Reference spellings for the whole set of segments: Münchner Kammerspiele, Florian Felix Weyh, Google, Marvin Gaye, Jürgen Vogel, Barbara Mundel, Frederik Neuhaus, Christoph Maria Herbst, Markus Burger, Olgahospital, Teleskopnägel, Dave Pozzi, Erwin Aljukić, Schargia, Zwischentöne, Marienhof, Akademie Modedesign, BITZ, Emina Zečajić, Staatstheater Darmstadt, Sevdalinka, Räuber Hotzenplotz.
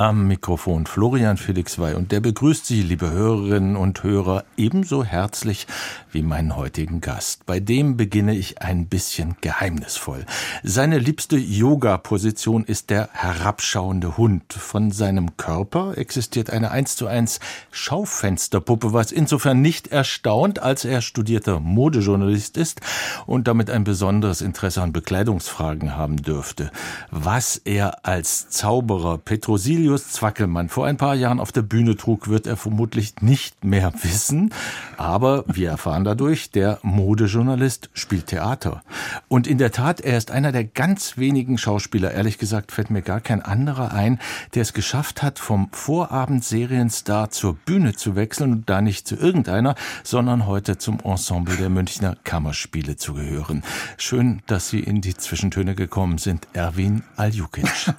Am Mikrofon Florian Felix Weyh und der begrüßt Sie, liebe Hörerinnen und Hörer, ebenso herzlich wie meinen heutigen Gast. Bei dem beginne ich ein bisschen geheimnisvoll. Seine liebste Yoga-Position ist der herabschauende Hund. Von seinem Körper existiert eine 1:1 Schaufensterpuppe, was insofern nicht erstaunt, als er studierter Modejournalist ist und damit ein besonderes Interesse an Bekleidungsfragen haben dürfte. Was er als Zauberer Petrosilius Zwackelmann vor ein paar Jahren auf der Bühne trug, wird er vermutlich nicht mehr wissen. Aber wir erfahren dadurch, der Modejournalist spielt Theater. Und in der Tat, er ist einer der ganz wenigen Schauspieler, ehrlich gesagt fällt mir gar kein anderer ein, der es geschafft hat, vom Vorabend-Serienstar zur Bühne zu wechseln und da nicht zu irgendeiner, sondern heute zum Ensemble der Münchner Kammerspiele zu gehören. Schön, dass Sie in die Zwischentöne gekommen sind, Erwin Aljukić.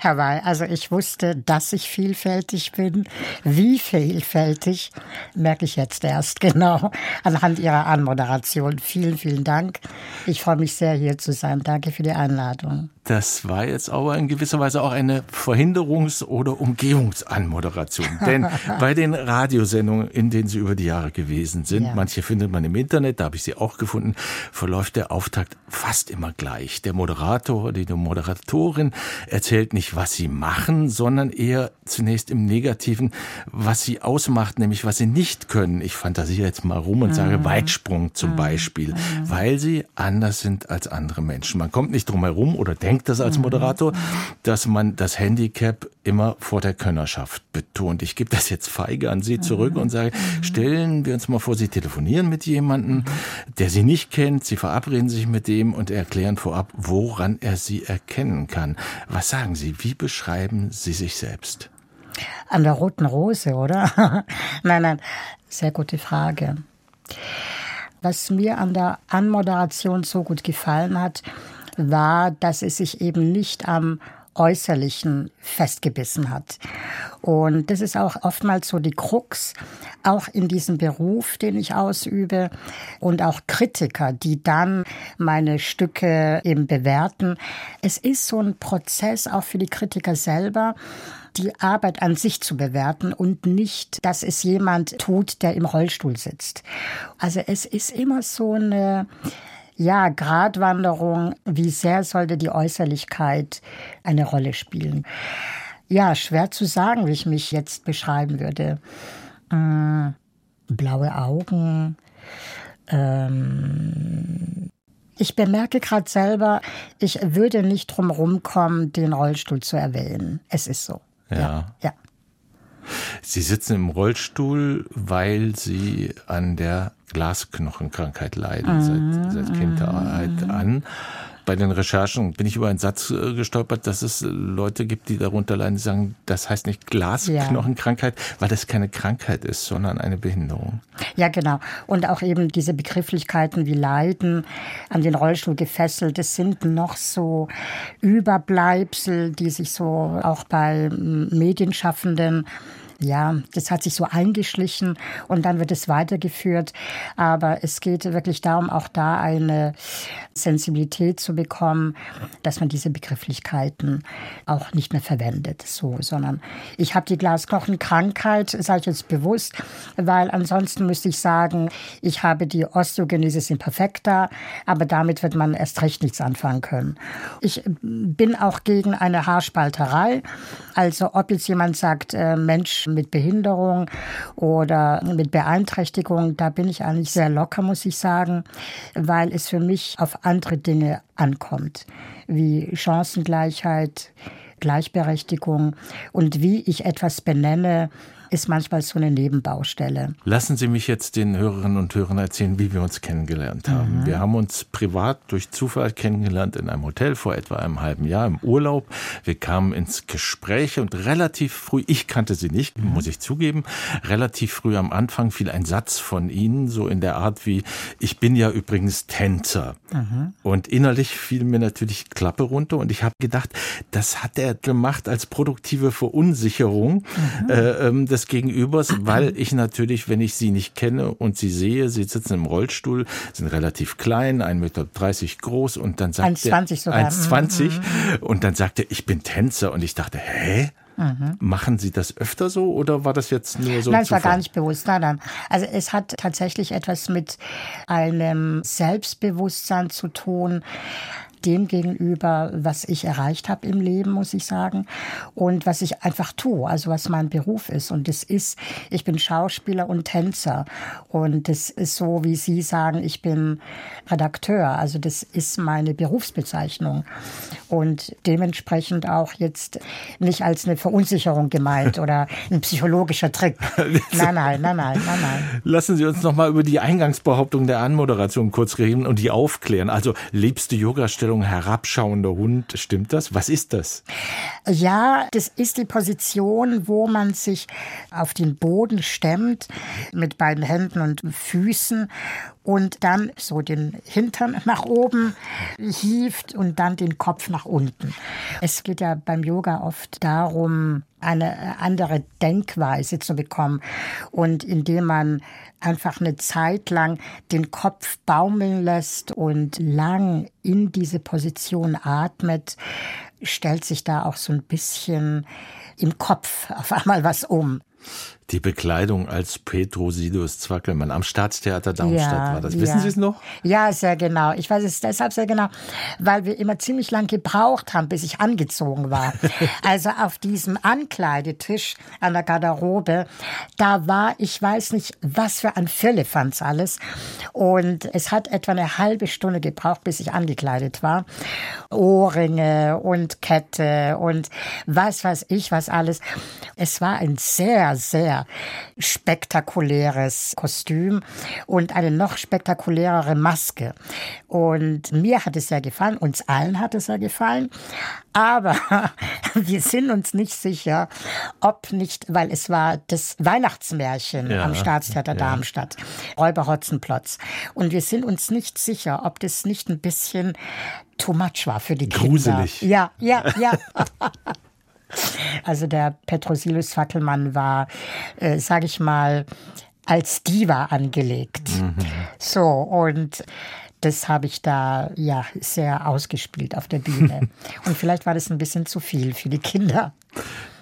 Herr Weyh, also ich wusste, dass ich vielfältig bin. Wie vielfältig, merke ich jetzt erst genau anhand Ihrer Anmoderation. Vielen, vielen Dank. Ich freue mich sehr, hier zu sein. Danke für die Einladung. Das war jetzt aber in gewisser Weise auch eine Verhinderungs- oder Umgehungsanmoderation. Denn bei den Radiosendungen, in denen Sie über die Jahre gewesen sind, manche findet man im Internet, da habe ich sie auch gefunden, verläuft der Auftakt fast immer gleich. Der Moderator, die Moderatorin erzählt nicht, was sie machen, sondern eher zunächst im Negativen, was sie ausmacht, nämlich was sie nicht können. Ich fantasiere jetzt mal rum und sage Weitsprung zum Beispiel, weil sie anders sind als andere Menschen. Man kommt nicht drum herum oder denkt das als Moderator, dass man das Handicap immer vor der Könnerschaft betont. Ich gebe das jetzt feige an Sie zurück und sage, stellen wir uns mal vor, Sie telefonieren mit jemandem, der Sie nicht kennt, Sie verabreden sich mit dem und erklären vorab, woran er Sie erkennen kann. Was sagen Sie, wie beschreiben Sie sich selbst? An der roten Rose, oder? Nein, sehr gute Frage. Was mir an der Anmoderation so gut gefallen hat, war, dass es sich eben nicht am Äußerlichen festgebissen hat. Und das ist auch oftmals so die Krux, auch in diesem Beruf, den ich ausübe, und auch Kritiker, die dann meine Stücke eben bewerten. Es ist so ein Prozess auch für die Kritiker selber, die Arbeit an sich zu bewerten und nicht, dass es jemand tut, der im Rollstuhl sitzt. Also es ist immer so eine Gratwanderung, wie sehr sollte die Äußerlichkeit eine Rolle spielen? Ja, schwer zu sagen, wie ich mich jetzt beschreiben würde. Blaue Augen. Ich bemerke gerade selber, ich würde nicht drum rumkommen, den Rollstuhl zu erwähnen. Es ist so. Ja. Sie sitzen im Rollstuhl, weil Sie an der Glasknochenkrankheit leiden seit Kindheit an. Bei den Recherchen bin ich über einen Satz gestolpert, dass es Leute gibt, die darunter leiden, die sagen, das heißt nicht Glasknochenkrankheit, weil das keine Krankheit ist, sondern eine Behinderung. Ja, genau. Und auch eben diese Begrifflichkeiten wie Leiden, an den Rollstuhl gefesselt, das sind noch so Überbleibsel, die sich so auch bei Medienschaffenden, das hat sich so eingeschlichen und dann wird es weitergeführt. Aber es geht wirklich darum, auch da eine Sensibilität zu bekommen, dass man diese Begrifflichkeiten auch nicht mehr verwendet. So, sondern ich habe die Glasknochenkrankheit, sage ich jetzt bewusst, weil ansonsten müsste ich sagen, ich habe die Osteogenesis imperfecta, aber damit wird man erst recht nichts anfangen können. Ich bin auch gegen eine Haarspalterei. Also ob jetzt jemand sagt, Mensch, mit Behinderung oder mit Beeinträchtigung, da bin ich eigentlich sehr locker, muss ich sagen, weil es für mich auf andere Dinge ankommt, wie Chancengleichheit, Gleichberechtigung und wie ich etwas benenne, ist manchmal so eine Nebenbaustelle. Lassen Sie mich jetzt den Hörerinnen und Hörern erzählen, wie wir uns kennengelernt haben. Mhm. Wir haben uns privat durch Zufall kennengelernt in einem Hotel vor etwa einem halben Jahr im Urlaub. Wir kamen ins Gespräch und relativ früh, ich kannte Sie nicht, muss ich zugeben, relativ früh am Anfang fiel ein Satz von Ihnen, so in der Art wie, ich bin ja übrigens Tänzer. Mhm. Und innerlich fiel mir natürlich Klappe runter und ich habe gedacht, das hat er gemacht als produktive Verunsicherung des Gegenübers, weil ich natürlich, wenn ich Sie nicht kenne und Sie sehe, Sie sitzen im Rollstuhl, sind relativ klein, 1,30 Meter groß und dann sagt 1,20 sogar. 1,20 und dann sagt er, ich bin Tänzer und ich dachte, hä? Mhm. Machen Sie das öfter so oder war das jetzt nur so? Nein, es war gar nicht bewusst. Nein. Also es hat tatsächlich etwas mit einem Selbstbewusstsein zu tun, dem gegenüber, was ich erreicht habe im Leben, muss ich sagen, und was ich einfach tue, also was mein Beruf ist. Und das ist, ich bin Schauspieler und Tänzer. Und das ist so, wie Sie sagen, ich bin Redakteur. Also das ist meine Berufsbezeichnung. Und dementsprechend auch jetzt nicht als eine Verunsicherung gemeint oder ein psychologischer Trick. Nein. Lassen Sie uns nochmal über die Eingangsbehauptung der Anmoderation kurz reden und die aufklären. Also liebste Yoga-Stellung, herabschauender Hund, stimmt das? Was ist das? Ja, das ist die Position, wo man sich auf den Boden stemmt mit beiden Händen und Füßen und dann so den Hintern nach oben hieft und dann den Kopf nach unten. Es geht ja beim Yoga oft darum, eine andere Denkweise zu bekommen und indem man einfach eine Zeit lang den Kopf baumeln lässt und lang in diese Position atmet, stellt sich da auch so ein bisschen im Kopf auf einmal was um. Die Bekleidung als Petrosilius Zwackelmann am Staatstheater Darmstadt war das. Wissen Sie es noch? Ja, sehr genau. Ich weiß es deshalb sehr genau, weil wir immer ziemlich lang gebraucht haben, bis ich angezogen war. Also auf diesem Ankleidetisch an der Garderobe, da war, ich weiß nicht, was für ein Firlefanz alles. Und es hat etwa eine halbe Stunde gebraucht, bis ich angekleidet war. Ohrringe und Kette und was weiß ich, was alles. Es war ein sehr, sehr spektakuläres Kostüm und eine noch spektakulärere Maske. Und mir hat es ja gefallen, uns allen hat es ja gefallen, aber wir sind uns nicht sicher, ob nicht, weil es war das Weihnachtsmärchen am Staatstheater Darmstadt, Räuber Hotzenplotz. Und wir sind uns nicht sicher, ob das nicht ein bisschen too much war für die Kinder. Gruselig. Ja. Also der Petrosilius Zwackelmann war, sage ich mal, als Diva angelegt. Mhm. So, und das habe ich da sehr ausgespielt auf der Bühne. Und vielleicht war das ein bisschen zu viel für die Kinder.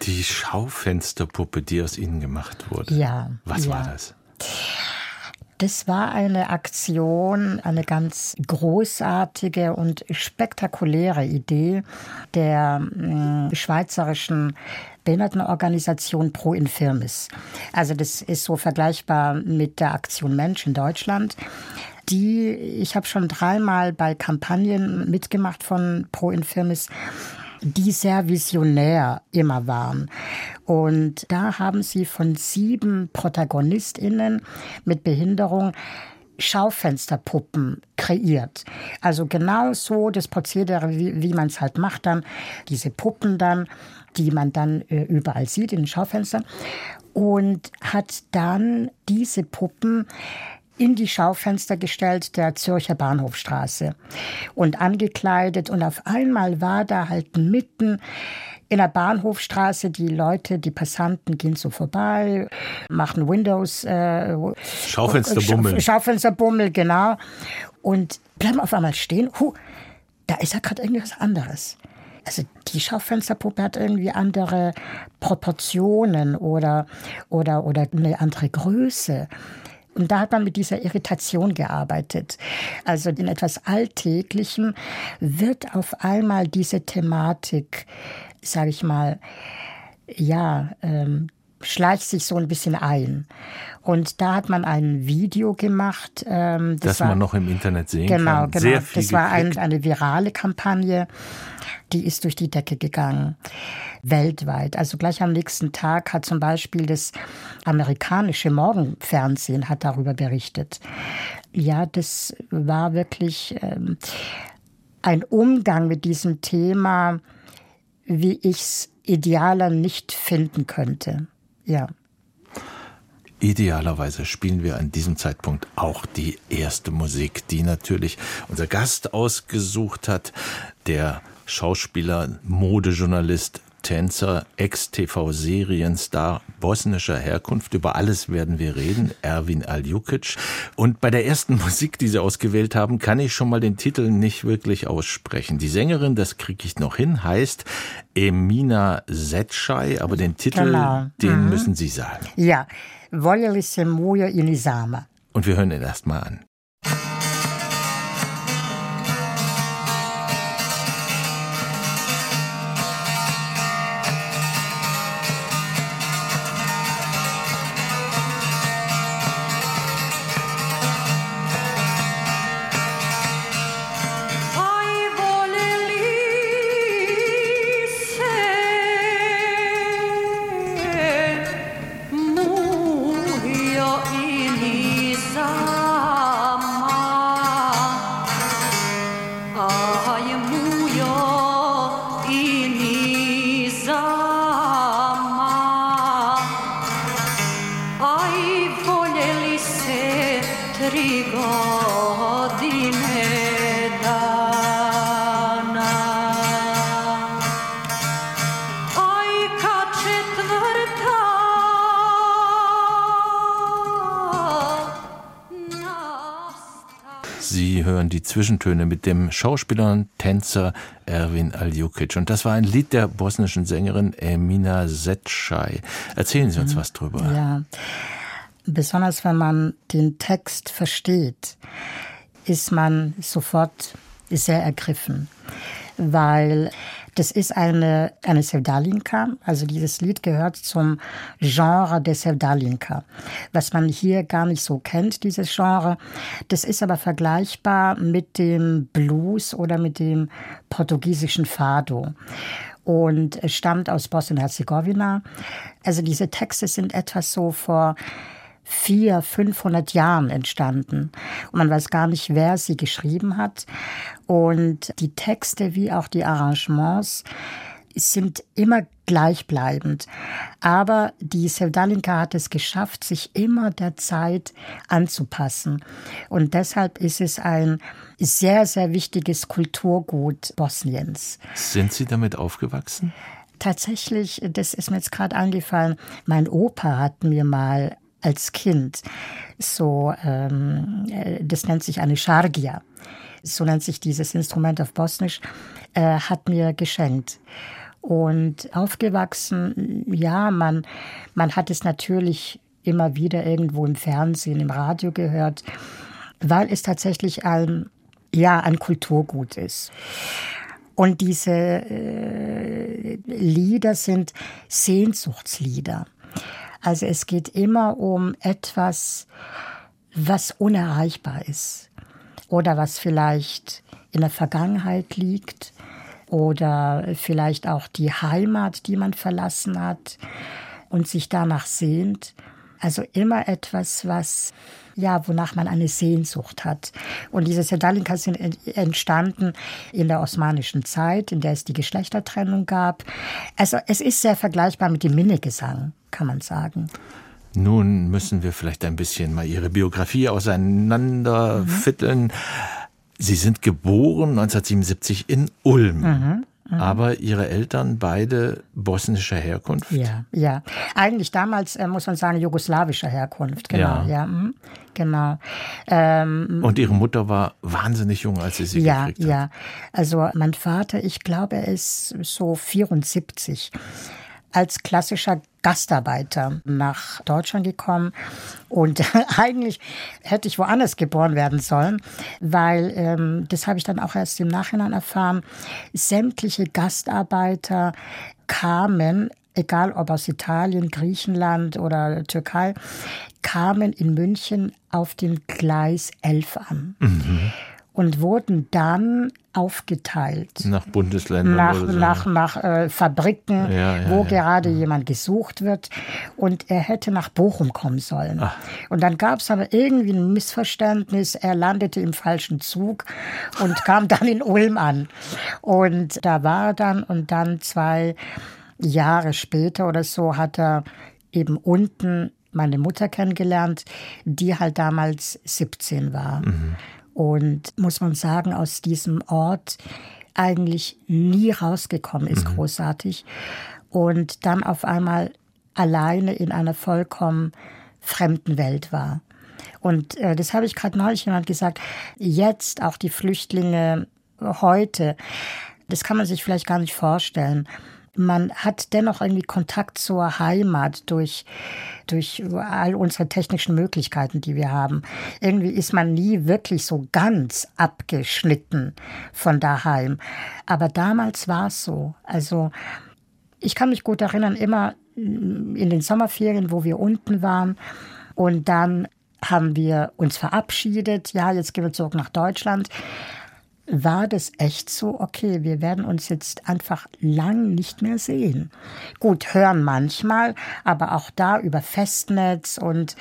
Die Schaufensterpuppe, die aus Ihnen gemacht wurde. Ja. Was war das? Das war eine Aktion, eine ganz großartige und spektakuläre Idee der schweizerischen Behindertenorganisation Pro Infirmis. Also das ist so vergleichbar mit der Aktion Mensch in Deutschland. Ich habe schon dreimal bei Kampagnen mitgemacht von Pro Infirmis, die sehr visionär immer waren. Und da haben sie von 7 ProtagonistInnen mit Behinderung Schaufensterpuppen kreiert. Also genau so das Prozedere, wie man es halt macht dann. Diese Puppen dann, die man dann überall sieht in den Schaufenstern. Und hat dann diese Puppen in die Schaufenster gestellt der Zürcher Bahnhofstraße und angekleidet. Und auf einmal war da halt mitten in der Bahnhofstraße, die Leute, die Passanten gehen so vorbei, machen Schaufensterbummel, genau. Und bleiben auf einmal stehen. Da ist ja gerade irgendwas anderes. Also die Schaufensterpuppe hat irgendwie andere Proportionen oder eine andere Größe. Und da hat man mit dieser Irritation gearbeitet. Also in etwas Alltäglichem wird auf einmal diese Thematik, sage ich mal, schleicht sich so ein bisschen ein. Und da hat man ein Video gemacht. Das man noch im Internet sehen kann. Genau. Sehr viel das war eine virale Kampagne, die ist durch die Decke gegangen, weltweit. Also gleich am nächsten Tag hat zum Beispiel das amerikanische Morgenfernsehen hat darüber berichtet. Ja, das war wirklich ein Umgang mit diesem Thema, wie ich es idealer nicht finden könnte. Ja. Idealerweise spielen wir an diesem Zeitpunkt auch die erste Musik, die natürlich unser Gast ausgesucht hat, der Schauspieler, Modejournalist, Tänzer, Ex-TV-Serienstar bosnischer Herkunft. Über alles werden wir reden, Erwin Aljukić. Und bei der ersten Musik, die Sie ausgewählt haben, kann ich schon mal den Titel nicht wirklich aussprechen. Die Sängerin, das kriege ich noch hin, heißt Emina Zečajić, aber den Titel, den müssen Sie sagen. Ja, Voljeli se moja ili sama. Und wir hören ihn erst mal an. Sie hören die Zwischentöne mit dem Schauspieler und Tänzer Erwin Aljukić. Und das war ein Lied der bosnischen Sängerin Emina Zečajić. Erzählen Sie uns was drüber. Ja, besonders wenn man den Text versteht, ist man sofort sehr ergriffen. Weil das ist eine Sevdalinka, also dieses Lied gehört zum Genre der Sevdalinka, was man hier gar nicht so kennt, dieses Genre. Das ist aber vergleichbar mit dem Blues oder mit dem portugiesischen Fado und stammt aus Bosnien-Herzegowina. Also diese Texte sind etwas so vor 400-500 Jahren entstanden. Und man weiß gar nicht, wer sie geschrieben hat. Und die Texte wie auch die Arrangements sind immer gleichbleibend. Aber die Sevdalinka hat es geschafft, sich immer der Zeit anzupassen. Und deshalb ist es ein sehr, sehr wichtiges Kulturgut Bosniens. Sind Sie damit aufgewachsen? Tatsächlich, das ist mir jetzt gerade eingefallen. Mein Opa hat mir mal als Kind, so das nennt sich eine Schargia, so nennt sich dieses Instrument auf Bosnisch, hat mir geschenkt. Und aufgewachsen, ja, man hat es natürlich immer wieder irgendwo im Fernsehen, im Radio gehört, weil es tatsächlich ein Kulturgut ist. Und diese Lieder sind Sehnsuchtslieder. Also es geht immer um etwas, was unerreichbar ist oder was vielleicht in der Vergangenheit liegt oder vielleicht auch die Heimat, die man verlassen hat und sich danach sehnt. Also immer etwas, was, ja, wonach man eine Sehnsucht hat. Und diese Sevdalinka sind entstanden in der osmanischen Zeit, in der es die Geschlechtertrennung gab. Also es ist sehr vergleichbar mit dem Minnegesang, kann man sagen. Nun müssen wir vielleicht ein bisschen mal Ihre Biografie auseinanderfitteln. Sie sind geboren 1977 in Ulm. Aber Ihre Eltern beide bosnischer Herkunft? Ja. Eigentlich damals, muss man sagen, jugoslawischer Herkunft. Genau, genau. Und Ihre Mutter war wahnsinnig jung, als sie gekriegt hat. Ja, also mein Vater, ich glaube, er ist so 74, als klassischer Gastarbeiter nach Deutschland gekommen. Und eigentlich hätte ich woanders geboren werden sollen, weil, das habe ich dann auch erst im Nachhinein erfahren, sämtliche Gastarbeiter kamen egal ob aus Italien, Griechenland oder Türkei, kamen in München auf dem Gleis 11 an. Mhm. Und wurden dann aufgeteilt. Nach Bundesländern? Nach Fabriken, wo gerade jemand gesucht wird. Und er hätte nach Bochum kommen sollen. Ach. Und dann gab es aber irgendwie ein Missverständnis. Er landete im falschen Zug und kam dann in Ulm an. Und da war er dann. Und dann 2 Jahre später oder so hat er eben unten meine Mutter kennengelernt, die halt damals 17 war. Mhm. Und muss man sagen, aus diesem Ort eigentlich nie rausgekommen ist, großartig. Und dann auf einmal alleine in einer vollkommen fremden Welt war. Und das habe ich gerade neulich jemand gesagt, jetzt auch die Flüchtlinge heute, das kann man sich vielleicht gar nicht vorstellen. Man hat dennoch irgendwie Kontakt zur Heimat durch all unsere technischen Möglichkeiten, die wir haben. Irgendwie ist man nie wirklich so ganz abgeschnitten von daheim. Aber damals war es so. Also ich kann mich gut erinnern, immer in den Sommerferien, wo wir unten waren und dann haben wir uns verabschiedet. Ja, jetzt gehen wir zurück nach Deutschland. War das echt so, okay, wir werden uns jetzt einfach lang nicht mehr sehen. Gut, hören manchmal, aber auch da über Festnetz und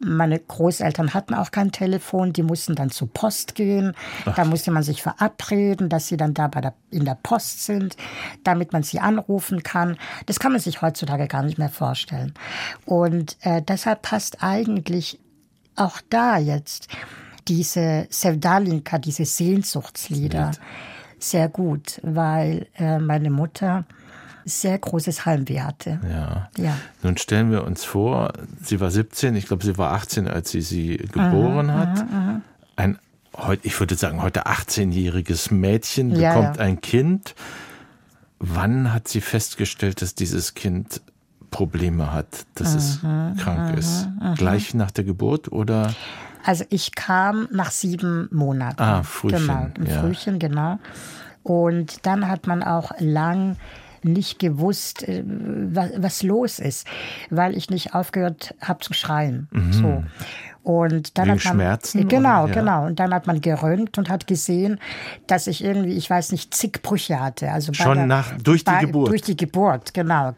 meine Großeltern hatten auch kein Telefon, die mussten dann zur Post gehen. Ach. Da musste man sich verabreden, dass sie dann da in der Post sind, damit man sie anrufen kann. Das kann man sich heutzutage gar nicht mehr vorstellen. Und deshalb passt eigentlich auch da jetzt diese Sevdalinka, diese Sehnsuchtslieder sehr gut, weil meine Mutter sehr großes Heimweh hatte. Ja. Ja. Nun stellen wir uns vor, sie war 17, ich glaube, sie war 18, als sie geboren hat. Ich würde sagen, heute 18-jähriges Mädchen bekommt ein Kind. Wann hat sie festgestellt, dass dieses Kind Probleme hat, dass es krank ist? Gleich nach der Geburt oder? Also ich kam nach 7 Monaten. Ah, Frühchen. Genau, Frühchen, genau. Und dann hat man auch lang nicht gewusst, was los ist, weil ich nicht aufgehört habe zu schreien. Mhm. So. Und dann hat man Schmerzen? Genau, genau. Und dann hat man geröntgt und hat gesehen, dass ich irgendwie, ich weiß nicht, zig Brüche hatte. Also durch die Geburt? Durch die Geburt, genau.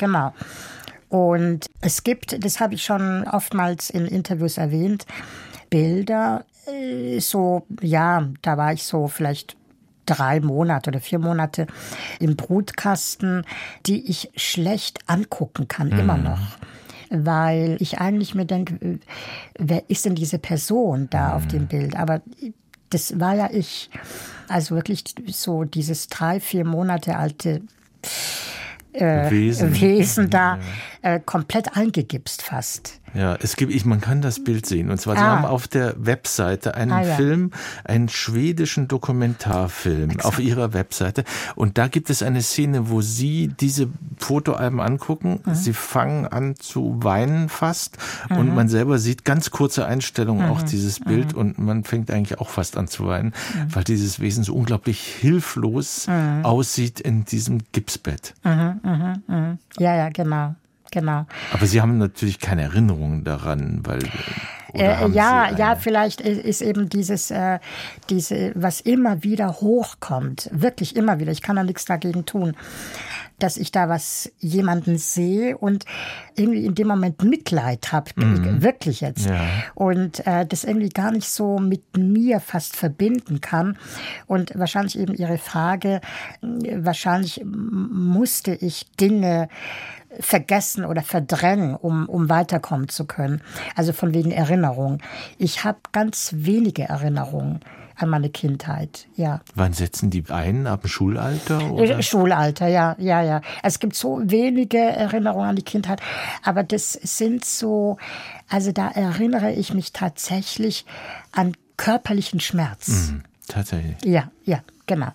Und es gibt, das habe ich schon oftmals in Interviews erwähnt, Bilder, da war ich so vielleicht 3 Monate oder 4 Monate im Brutkasten, die ich schlecht angucken kann, immer noch. Weil ich eigentlich mir denke, wer ist denn diese Person da auf dem Bild? Aber das war ja ich. Also wirklich so dieses 3-4 Monate alte Wesen da komplett eingegipst fast. Ja, man kann das Bild sehen. Und zwar, sie haben auf der Webseite einen Film, einen schwedischen Dokumentarfilm auf ihrer Webseite. Und da gibt es eine Szene, wo sie diese Fotoalben angucken. Sie fangen an zu weinen fast. Und man selber sieht ganz kurze Einstellungen auch dieses Bild. Und man fängt eigentlich auch fast an zu weinen, weil dieses Wesen so unglaublich hilflos aussieht in diesem Gipsbett. Ja, genau. Genau. Aber Sie haben natürlich keine Erinnerungen daran, weil vielleicht ist eben dieses, was immer wieder hochkommt, wirklich immer wieder. Ich kann da nichts dagegen tun, dass ich da jemanden sehe und irgendwie in dem Moment Mitleid habe, wirklich jetzt, und das irgendwie gar nicht so mit mir fast verbinden kann. Und wahrscheinlich eben Ihre Frage, wahrscheinlich musste ich Dinge vergessen oder verdrängen, um weiterkommen zu können. Also von wegen Erinnerung. Ich habe ganz wenige Erinnerungen an meine Kindheit, Wann setzen die ein? Ab dem Schulalter? Oder? Schulalter, ja. Es gibt so wenige Erinnerungen an die Kindheit, aber das sind so, also da erinnere ich mich tatsächlich an körperlichen Schmerz. Tatsächlich? Ja, genau.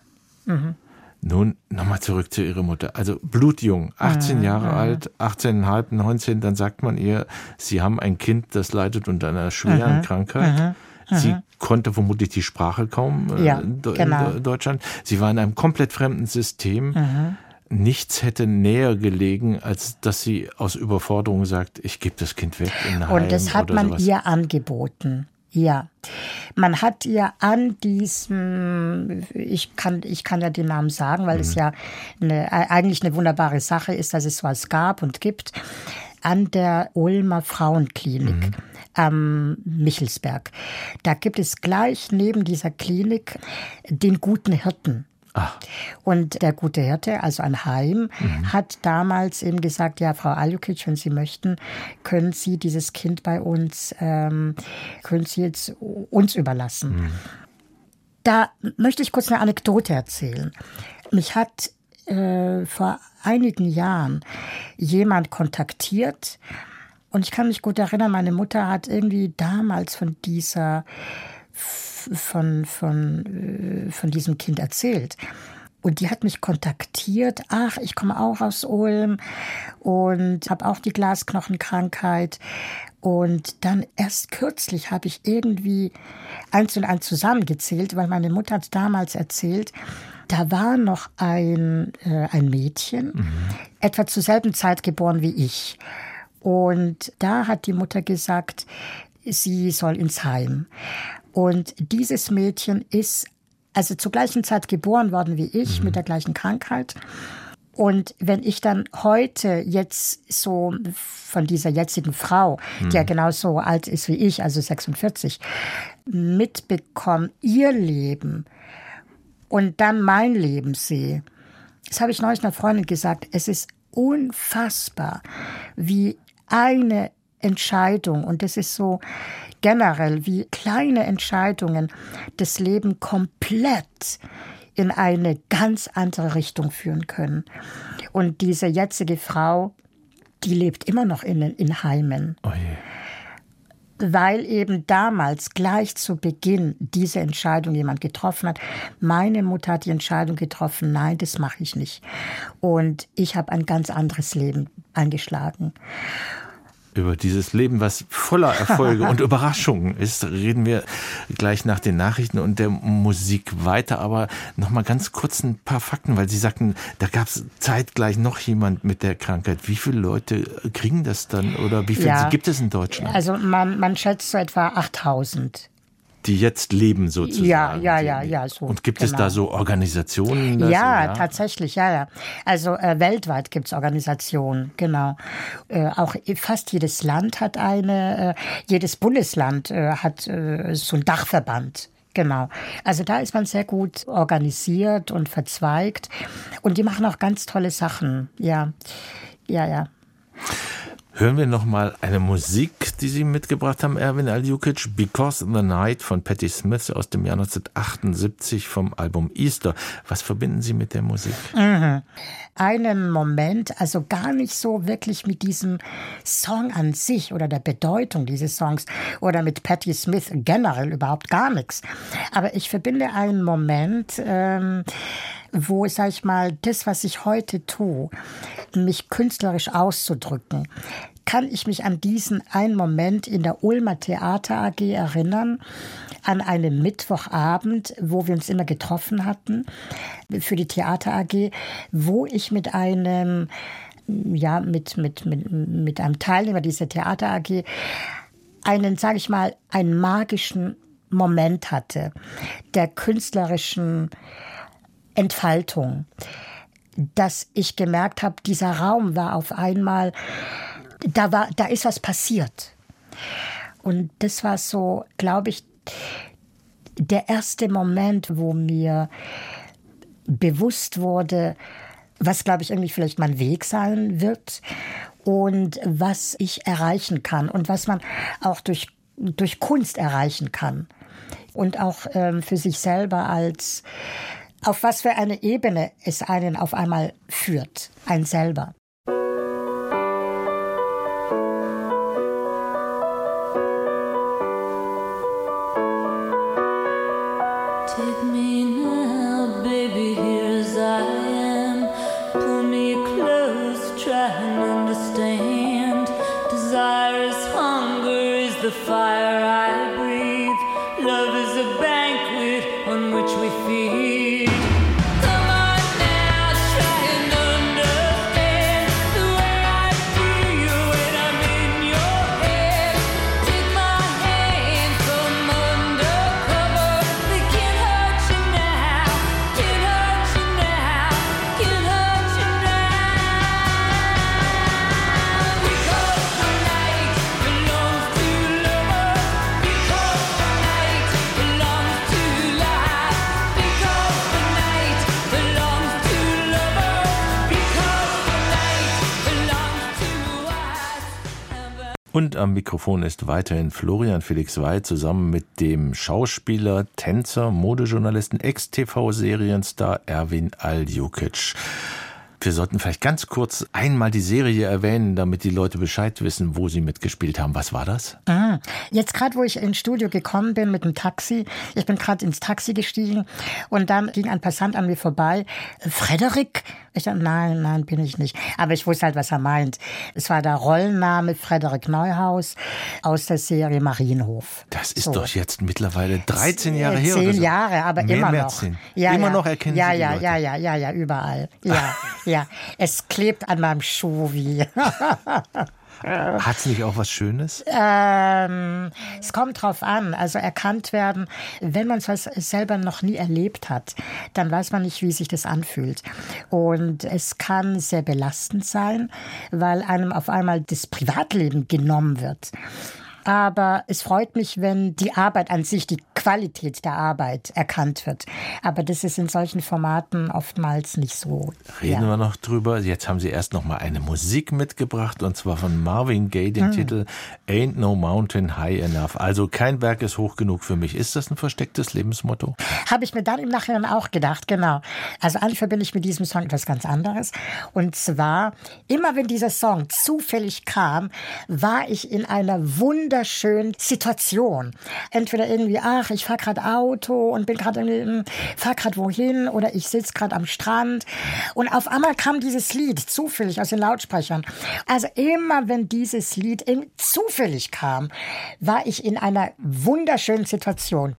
Nun, nochmal zurück zu ihrer Mutter. Also blutjung, 18 Jahre alt, 18,5, 19, dann sagt man ihr, sie haben ein Kind, das leidet unter einer schweren Krankheit. Sie konnte vermutlich die Sprache kaum in Deutschland. Sie war in einem komplett fremden System. nichts hätte näher gelegen, als dass sie aus Überforderung sagt, ich gebe das Kind weg in ein Heim. Und das hat man ihr angeboten. Ja, man hat ihr an diesem, ich kann ja den Namen sagen, weil es ja eigentlich eine wunderbare Sache ist, dass es sowas gab und gibt, an der Ulmer Frauenklinik am Michelsberg. Da gibt es gleich neben dieser Klinik den Guten Hirten. Ach. Und der Gute Hirte, also ein Heim, hat damals eben gesagt, ja, Frau Aljukić, wenn Sie möchten, können Sie dieses Kind bei uns, können Sie jetzt uns überlassen. Mhm. Da möchte ich kurz eine Anekdote erzählen. Mich hat vor einigen Jahren jemand kontaktiert und ich kann mich gut erinnern, meine Mutter hat irgendwie damals von diesem Kind erzählt. Und die hat mich kontaktiert, ach, ich komme auch aus Ulm und habe auch die Glasknochenkrankheit. Und dann erst kürzlich habe ich irgendwie eins und eins zusammengezählt, weil meine Mutter hat damals erzählt, da war noch ein Mädchen, etwa zur selben Zeit geboren wie ich. Und da hat die Mutter gesagt, sie soll ins Heim. Und dieses Mädchen ist also zur gleichen Zeit geboren worden wie ich, mit der gleichen Krankheit. Und wenn ich dann heute jetzt so von dieser jetzigen Frau, die ja genauso alt ist wie ich, also 46, mitbekomme, ihr Leben und dann mein Leben sehe, das habe ich neulich einer Freundin gesagt, es ist unfassbar, wie eine Entscheidung, und das ist so generell, wie kleine Entscheidungen das Leben komplett in eine ganz andere Richtung führen können. Und diese jetzige Frau, die lebt immer noch in Heimen. Oh je. Weil eben damals gleich zu Beginn diese Entscheidung jemand getroffen hat. Meine Mutter hat die Entscheidung getroffen, nein, das mache ich nicht. Und ich habe ein ganz anderes Leben eingeschlagen. Über dieses Leben, was voller Erfolge und Überraschungen ist, reden wir gleich nach den Nachrichten und der Musik weiter. Aber nochmal ganz kurz ein paar Fakten, weil Sie sagten, da gab es zeitgleich noch jemand mit der Krankheit. Wie viele Leute kriegen das dann oder wie viele gibt es in Deutschland? Also man schätzt so etwa 8000. Die jetzt leben sozusagen. Ja. So, und gibt es da so Organisationen? Tatsächlich, ja. Also weltweit gibt es Organisationen, genau. Auch fast jedes Land hat eine, jedes Bundesland hat so einen Dachverband. Genau. Also da ist man sehr gut organisiert und verzweigt. Und die machen auch ganz tolle Sachen. Ja. Hören wir nochmal eine Musik, die Sie mitgebracht haben, Erwin Aljukić, Because in the Night von Patti Smith aus dem Jahr 1978 vom Album Easter. Was verbinden Sie mit der Musik? Einen Moment, also gar nicht so wirklich mit diesem Song an sich oder der Bedeutung dieses Songs oder mit Patti Smith generell überhaupt gar nichts. Aber ich verbinde einen Moment, wo, sag ich mal, das, was ich heute tue, mich künstlerisch auszudrücken, kann ich mich an diesen einen Moment in der Ulmer Theater AG erinnern, an einem Mittwochabend, wo wir uns immer getroffen hatten für die Theater AG, wo ich mit einem, mit einem Teilnehmer dieser Theater AG einen, sag ich mal, einen magischen Moment hatte, der künstlerischen Entfaltung, dass ich gemerkt habe, dieser Raum war auf einmal, da ist was passiert. Und das war so, glaube ich, der erste Moment, wo mir bewusst wurde, was, glaube ich, irgendwie vielleicht mein Weg sein wird und was ich erreichen kann und was man auch durch Kunst erreichen kann und auch für sich selber als auf was für eine Ebene es einen auf einmal führt, einen selber. Which we feed. Come on now, try another. Und am Mikrofon ist weiterhin Florian Felix Weyh zusammen mit dem Schauspieler, Tänzer, Modejournalisten, Ex-TV-Serienstar Erwin Aljukić. Wir sollten vielleicht ganz kurz einmal die Serie erwähnen, damit die Leute Bescheid wissen, wo sie mitgespielt haben. Was war das? Jetzt gerade, wo ich ins Studio gekommen bin mit dem Taxi, ich bin gerade ins Taxi gestiegen und dann ging ein Passant an mir vorbei. Frederik? Ich dachte, nein, bin ich nicht. Aber ich wusste halt, was er meint. Es war der Rollenname Frederik Neuhaus aus der Serie Marienhof. Das ist so. Doch jetzt mittlerweile 13 Jahre her oder so. 10 Jahre, aber immer noch. Ja, immer noch erkennen Sie die Leute. Ja, überall. Ja. Ja, es klebt an meinem Schuh wie. Hat's nicht auch was Schönes? Es kommt drauf an. Also erkannt werden, wenn man es selber noch nie erlebt hat, dann weiß man nicht, wie sich das anfühlt. Und es kann sehr belastend sein, weil einem auf einmal das Privatleben genommen wird. Aber es freut mich, wenn die Arbeit an sich, die Qualität der Arbeit erkannt wird. Aber das ist in solchen Formaten oftmals nicht so. Reden wir noch drüber. Jetzt haben Sie erst noch mal eine Musik mitgebracht, und zwar von Marvin Gaye, den Titel Ain't No Mountain High Enough. Also kein Berg ist hoch genug für mich. Ist das ein verstecktes Lebensmotto? Habe ich mir dann im Nachhinein auch gedacht, genau. Also eigentlich verbinde ich mit diesem Song etwas ganz anderes. Und zwar, immer wenn dieser Song zufällig kam, war ich in einer wunderschönen Situation. Entweder irgendwie, ich fahre gerade Auto und bin gerade, fahre gerade wohin, oder ich sitze gerade am Strand. Und auf einmal kam dieses Lied zufällig aus den Lautsprechern. Also immer wenn dieses Lied zufällig kam, war ich in einer wunderschönen Situation.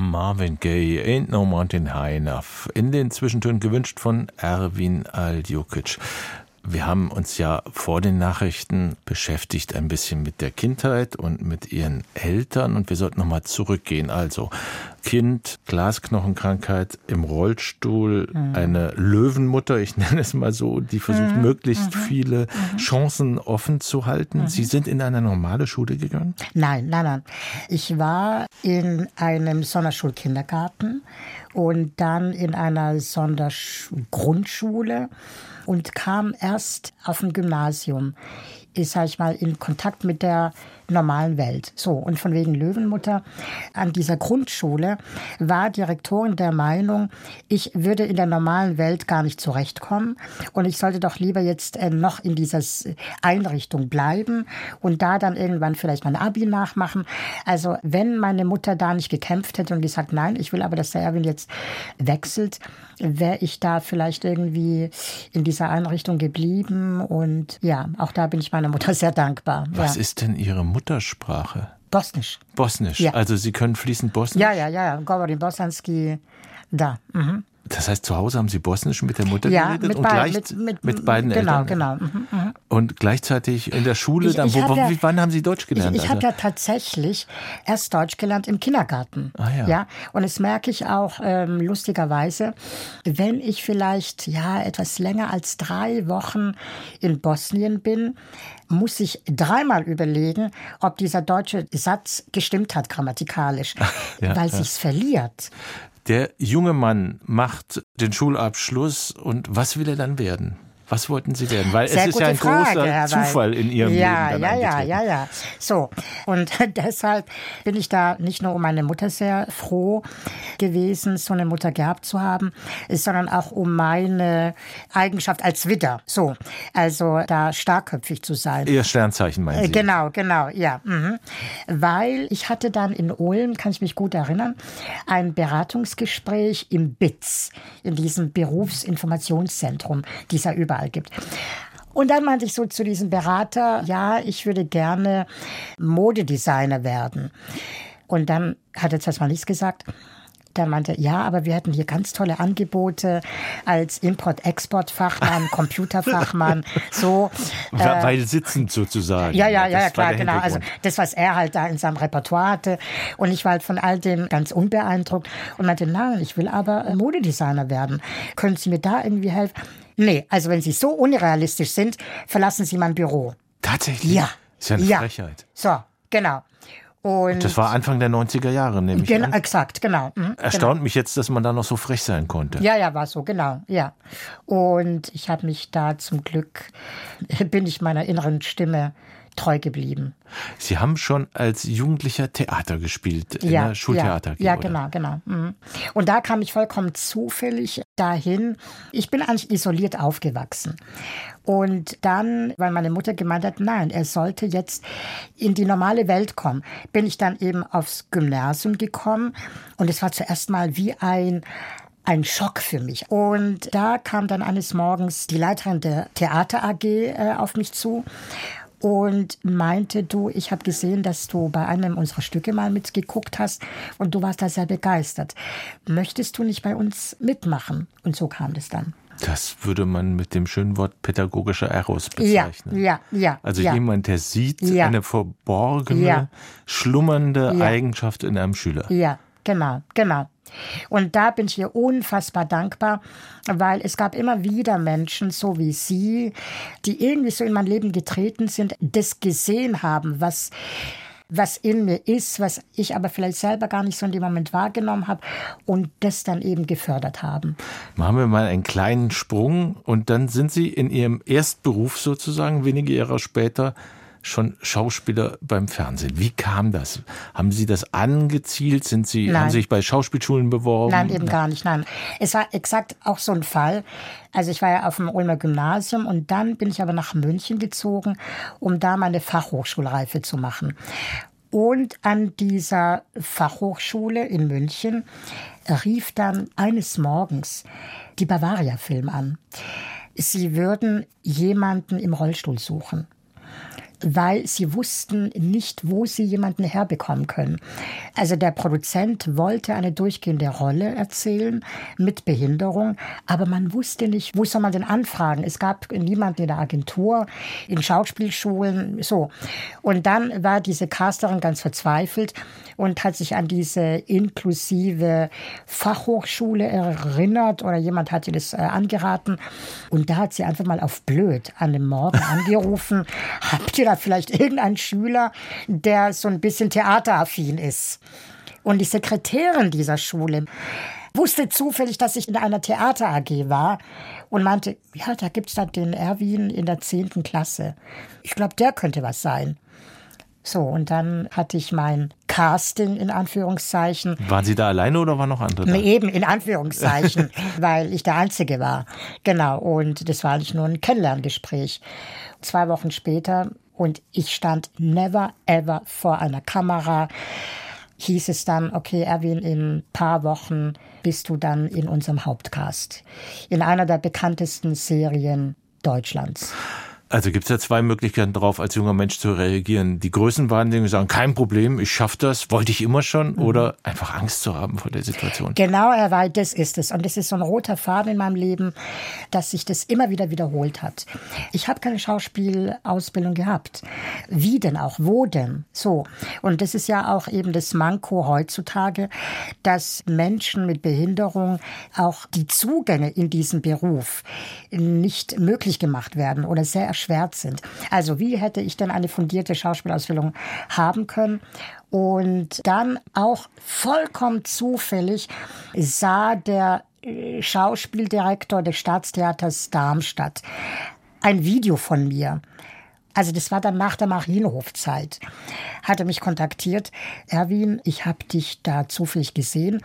Marvin Gaye, Ain't No Mountain High Enough. In den Zwischentönen gewünscht von Erwin Aljukić. Wir haben uns ja vor den Nachrichten beschäftigt ein bisschen mit der Kindheit und mit ihren Eltern, und wir sollten nochmal zurückgehen. Also Kind, Glasknochenkrankheit, im Rollstuhl, eine Löwenmutter, ich nenne es mal so, die versucht möglichst viele Chancen offen zu halten. Sie sind in eine normale Schule gegangen? Nein. Ich war in einem Sonderschulkindergarten und dann in einer Sondergrundschule und kam erst auf dem Gymnasium, sag ich mal, in Kontakt mit der normalen Welt. So, und von wegen Löwenmutter. An dieser Grundschule war die Rektorin der Meinung, ich würde in der normalen Welt gar nicht zurechtkommen und ich sollte doch lieber jetzt noch in dieser Einrichtung bleiben und da dann irgendwann vielleicht mein Abi nachmachen. Also wenn meine Mutter da nicht gekämpft hätte und gesagt, nein, ich will aber, dass der Erwin jetzt wechselt, wäre ich da vielleicht irgendwie in dieser Einrichtung geblieben, und ja, auch da bin ich meiner Mutter sehr dankbar. Was ist denn Ihre Muttersprache? Bosnisch. Bosnisch, ja. Also Sie können fließend Bosnisch? Ja, Govorim bosanski, da. Das heißt, zu Hause haben Sie Bosnisch mit der Mutter geredet und mit beiden Eltern? Genau. Und gleichzeitig in der Schule, wann haben Sie Deutsch gelernt? Ich habe ja tatsächlich erst Deutsch gelernt im Kindergarten. Ja. Und das merke ich auch lustigerweise, wenn ich vielleicht etwas länger als 3 Wochen in Bosnien bin, muss ich dreimal überlegen, ob dieser deutsche Satz gestimmt hat grammatikalisch, weil sich's verliert. Der junge Mann macht den Schulabschluss, und was will er dann werden? Was wollten Sie werden? Weil sehr es ist ja ein Frage, großer Zufall in Ihrem Leben. Ja. So. Und deshalb bin ich da nicht nur um meine Mutter sehr froh gewesen, so eine Mutter gehabt zu haben, sondern auch um meine Eigenschaft als Widder. So. Also da starkköpfig zu sein. Ihr Sternzeichen meinen Sie? Genau, ja. Mhm. Weil ich hatte dann in Ulm, kann ich mich gut erinnern, ein Beratungsgespräch im BITZ, in diesem Berufsinformationszentrum, die es ja überall gibt. Und dann meinte ich so zu diesem Berater, ja, ich würde gerne Modedesigner werden. Und dann hat er erstmal nichts gesagt. Dann meinte er, ja, aber wir hätten hier ganz tolle Angebote als Import-Export-Fachmann, Computerfachmann, so. Weil sitzend sozusagen. Ja, klar, genau. Also das, was er halt da in seinem Repertoire hatte. Und ich war halt von all dem ganz unbeeindruckt und meinte, nein, ich will aber Modedesigner werden. Können Sie mir da irgendwie helfen? Nee, also wenn Sie so unrealistisch sind, verlassen Sie mein Büro. Tatsächlich? Ja. Das ist ja eine Frechheit. So, genau. Und das war Anfang der 90er Jahre, nämlich. Genau, exakt, genau. Erstaunt mich jetzt, dass man da noch so frech sein konnte. Ja, war so, genau, ja. Und ich habe mich da zum Glück, bin ich meiner inneren Stimme treu geblieben. Sie haben schon als Jugendlicher Theater gespielt, in der Schultheater. Ja, genau. Mhm. Und da kam ich vollkommen zufällig dahin. Ich bin eigentlich isoliert aufgewachsen. Und dann, weil meine Mutter gemeint hat, nein, er sollte jetzt in die normale Welt kommen, bin ich dann eben aufs Gymnasium gekommen. Und es war zuerst mal wie ein Schock für mich. Und da kam dann eines Morgens die Leiterin der Theater AG auf mich zu und meinte, du, ich habe gesehen, dass du bei einem unserer Stücke mal mitgeguckt hast und du warst da sehr begeistert. Möchtest du nicht bei uns mitmachen? Und so kam das dann. Das würde man mit dem schönen Wort pädagogischer Eros bezeichnen. Ja. Also jemand, der sieht eine verborgene, schlummernde Eigenschaft in einem Schüler. Ja, genau. Und da bin ich ihr unfassbar dankbar, weil es gab immer wieder Menschen, so wie Sie, die irgendwie so in mein Leben getreten sind, das gesehen haben, was in mir ist, was ich aber vielleicht selber gar nicht so in dem Moment wahrgenommen habe und das dann eben gefördert haben. Machen wir mal einen kleinen Sprung und dann sind Sie in Ihrem Erstberuf sozusagen, wenige Jahre später, schon Schauspieler beim Fernsehen. Wie kam das? Haben Sie das angezielt? Haben Sie sich bei Schauspielschulen beworben? Nein, eben gar nicht. Nein. Es war exakt auch so ein Fall. Also ich war ja auf dem Ulmer Gymnasium und dann bin ich aber nach München gezogen, um da meine Fachhochschulreife zu machen. Und an dieser Fachhochschule in München rief dann eines Morgens die Bavaria Film an. Sie würden jemanden im Rollstuhl suchen, weil sie wussten nicht, wo sie jemanden herbekommen können. Also der Produzent wollte eine durchgehende Rolle erzählen mit Behinderung, aber man wusste nicht, wo soll man denn anfragen? Es gab niemanden in der Agentur, in Schauspielschulen, so. Und dann war diese Casterin ganz verzweifelt und hat sich an diese inklusive Fachhochschule erinnert oder jemand hat ihr das angeraten und da hat sie einfach mal auf blöd an dem Morgen angerufen, habt ihr vielleicht irgendein Schüler, der so ein bisschen theateraffin ist. Und die Sekretärin dieser Schule wusste zufällig, dass ich in einer Theater AG war und meinte, ja, da gibt es dann den Erwin in der 10. Klasse. Ich glaube, der könnte was sein. So, und dann hatte ich mein Casting in Anführungszeichen. Waren Sie da alleine oder waren noch andere da? Eben in Anführungszeichen, weil ich der Einzige war. Genau, und das war eigentlich nur ein Kennenlerngespräch. 2 Wochen später und ich stand never ever vor einer Kamera, hieß es dann, okay Erwin, in ein paar Wochen bist du dann in unserem Hauptcast, in einer der bekanntesten Serien Deutschlands. Also gibt es ja 2 Möglichkeiten drauf, als junger Mensch zu reagieren. Die Größenwahnsinnigen sagen, kein Problem, ich schaffe das, wollte ich immer schon. Oder einfach Angst zu haben vor der Situation. Genau, Herr Weyh, das ist es. Und das ist so ein roter Faden in meinem Leben, dass sich das immer wieder wiederholt hat. Ich habe keine Schauspielausbildung gehabt. Wie denn auch? Wo denn? So. Und das ist ja auch eben das Manko heutzutage, dass Menschen mit Behinderung auch die Zugänge in diesen Beruf nicht möglich gemacht werden oder sehr erschwert sind. Also wie hätte ich denn eine fundierte Schauspielausbildung haben können? Und dann auch vollkommen zufällig sah der Schauspieldirektor des Staatstheaters Darmstadt ein Video von mir. Also das war dann nach der Marienhof-Zeit. Hat er mich kontaktiert. Erwin, ich habe dich da zufällig gesehen.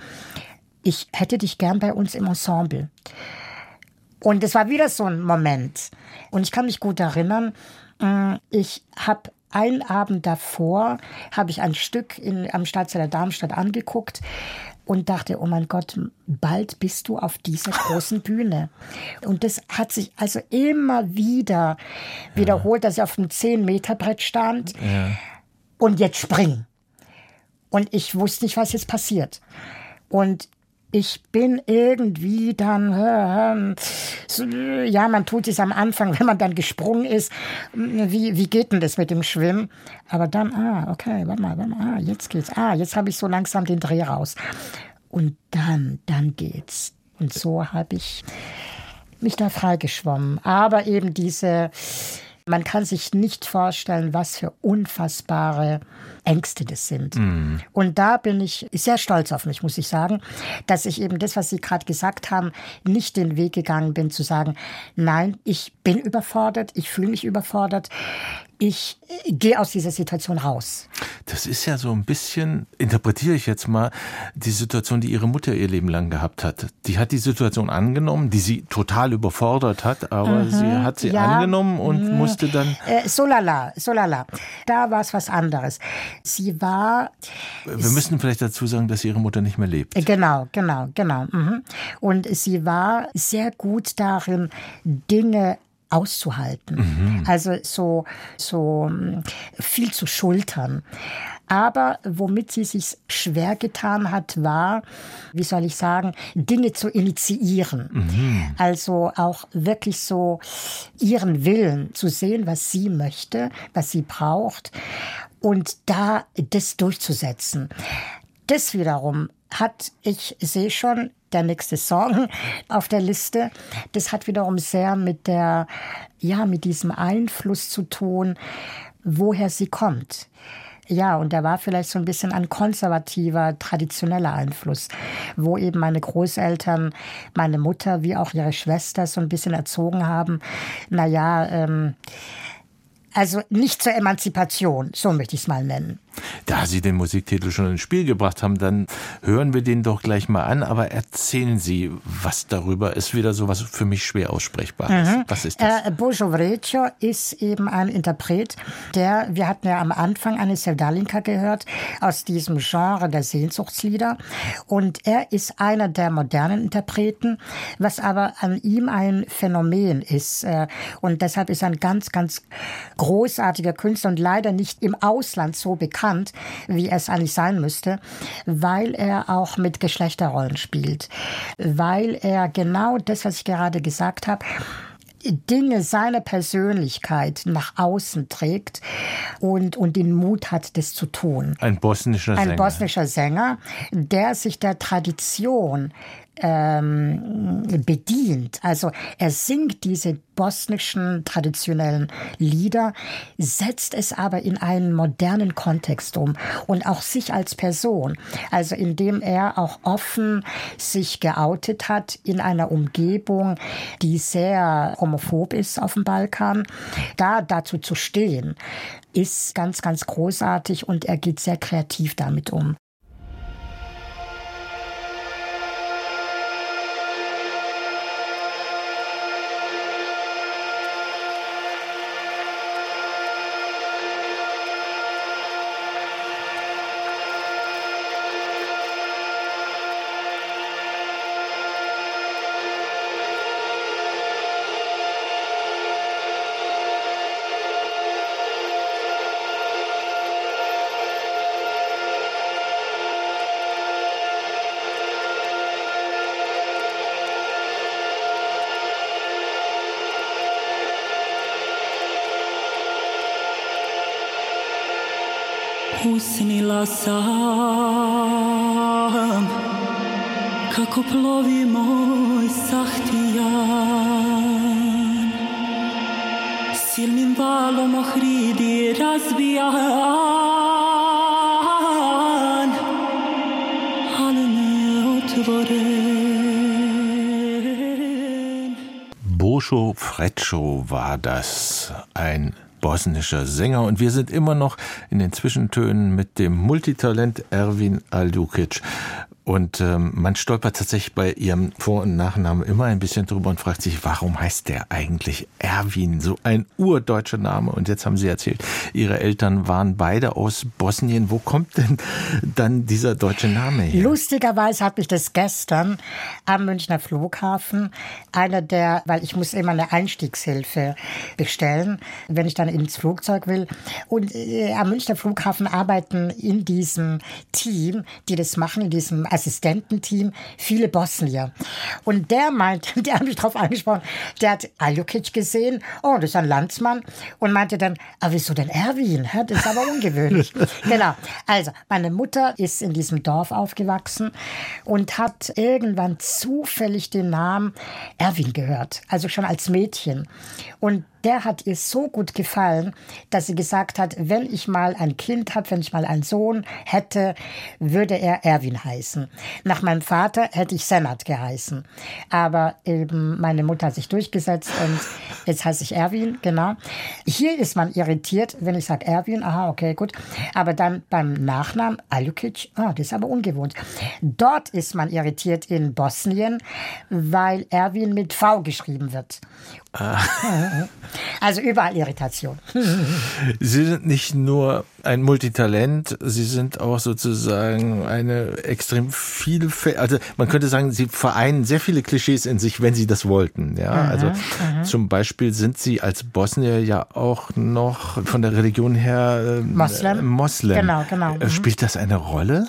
Ich hätte dich gern bei uns im Ensemble. Und es war wieder so ein Moment. Und ich kann mich gut erinnern, ich habe einen Abend davor, habe ich ein Stück am Staatstheater Darmstadt angeguckt und dachte, oh mein Gott, bald bist du auf dieser großen Bühne. Und das hat sich also immer wieder wiederholt, dass ich auf dem 10-Meter-Brett stand und jetzt spring. Und ich wusste nicht, was jetzt passiert. Und ich bin irgendwie dann, ja, man tut es am Anfang, wenn man dann gesprungen ist, wie geht denn das mit dem Schwimmen? Aber dann, okay, warte mal, jetzt geht's. Jetzt habe ich so langsam den Dreh raus. Und dann geht's. Und so habe ich mich da freigeschwommen. Aber eben man kann sich nicht vorstellen, was für unfassbare Ängste das sind. Mm. Und da bin ich sehr stolz auf mich, muss ich sagen, dass ich eben das, was Sie gerade gesagt haben, nicht den Weg gegangen bin, zu sagen, nein, ich bin überfordert, ich fühle mich überfordert, ich gehe aus dieser Situation raus. Das ist ja so ein bisschen, interpretiere ich jetzt mal, die Situation, die Ihre Mutter ihr Leben lang gehabt hat. Die hat die Situation angenommen, die sie total überfordert hat, aber sie hat sie angenommen und musste dann... So lala. Da war es was anderes. Sie war... Wir müssen vielleicht dazu sagen, dass Ihre Mutter nicht mehr lebt. Genau. Mhm. Und sie war sehr gut darin, Dinge auszuhalten. Mhm. Also so viel zu schultern. Aber womit sie sich schwer getan hat, war, wie soll ich sagen, Dinge zu initiieren. Mhm. Also auch wirklich so ihren Willen zu sehen, was sie möchte, was sie braucht und da das durchzusetzen. Das wiederum ich sehe schon, der nächste Song auf der Liste, das hat wiederum sehr mit diesem Einfluss zu tun, woher sie kommt. Ja, und da war vielleicht so ein bisschen ein konservativer, traditioneller Einfluss, wo eben meine Großeltern, meine Mutter wie auch ihre Schwester so ein bisschen erzogen haben, also nicht zur Emanzipation, so möchte ich es mal nennen. Da Sie den Musiktitel schon ins Spiel gebracht haben, dann hören wir den doch gleich mal an. Aber erzählen Sie was darüber. Ist wieder sowas für mich schwer aussprechbares. Mhm. Was ist das? Božo Vrećo ist eben ein Interpret, wir hatten ja am Anfang eine Sevdalinka gehört, aus diesem Genre der Sehnsuchtslieder. Und er ist einer der modernen Interpreten, was aber an ihm ein Phänomen ist. Und deshalb ist er ein ganz, ganz großartiger Künstler und leider nicht im Ausland so bekannt, wie es eigentlich sein müsste, weil er auch mit Geschlechterrollen spielt, weil er genau das, was ich gerade gesagt habe, Dinge seiner Persönlichkeit nach außen trägt und den Mut hat, das zu tun. Ein bosnischer Sänger, der sich der Tradition bedient. Also er singt diese bosnischen traditionellen Lieder, setzt es aber in einen modernen Kontext um und auch sich als Person. Also indem er auch offen sich geoutet hat in einer Umgebung, die sehr homophob ist auf dem Balkan, dazu zu stehen, ist ganz, ganz großartig und er geht sehr kreativ damit um. Usnila sam kako plovi moj sahtijan silnim valom ohridi razbijan ali ne otvore Božo Vrećo war das, ein bosnischer Sänger. Und wir sind immer noch in den Zwischentönen mit dem Multitalent Erwin Aljukić. Und man stolpert tatsächlich bei ihrem Vor- und Nachnamen immer ein bisschen drüber und fragt sich, warum heißt der eigentlich Erwin? So ein urdeutscher Name. Und jetzt haben Sie erzählt, Ihre Eltern waren beide aus Bosnien. Wo kommt denn dann dieser deutsche Name her? Lustigerweise hat mich das gestern am Münchner Flughafen weil ich muss immer eine Einstiegshilfe bestellen, wenn ich dann ins Flugzeug will. Und am Münchner Flughafen arbeiten in diesem Team, die das machen, in diesem Assistententeam, viele Bosnier. Und der hat mich drauf angesprochen, der hat Aljukić gesehen, oh, das ist ein Landsmann, und meinte dann, wieso denn Erwin? Das ist aber ungewöhnlich. Genau. Also, meine Mutter ist in diesem Dorf aufgewachsen und hat irgendwann zufällig den Namen Erwin gehört, also schon als Mädchen. Und der hat ihr so gut gefallen, dass sie gesagt hat, wenn ich mal ein Kind habe, wenn ich mal einen Sohn hätte, würde er Erwin heißen. Nach meinem Vater hätte ich Senat geheißen. Aber eben meine Mutter hat sich durchgesetzt und jetzt heiße ich Erwin, genau. Hier ist man irritiert, wenn ich sage Erwin, aha, okay, gut. Aber dann beim Nachnamen Aljukić, das ist aber ungewohnt. Dort ist man irritiert in Bosnien, weil Erwin mit V geschrieben wird. Also überall Irritation. Sie sind nicht nur ein Multitalent, Sie sind auch sozusagen eine extrem vielfältige, also man könnte sagen, Sie vereinen sehr viele Klischees in sich, wenn Sie das wollten. Ja, also zum Beispiel sind Sie als Bosnier ja auch noch von der Religion her Moslem. Genau. Spielt das eine Rolle?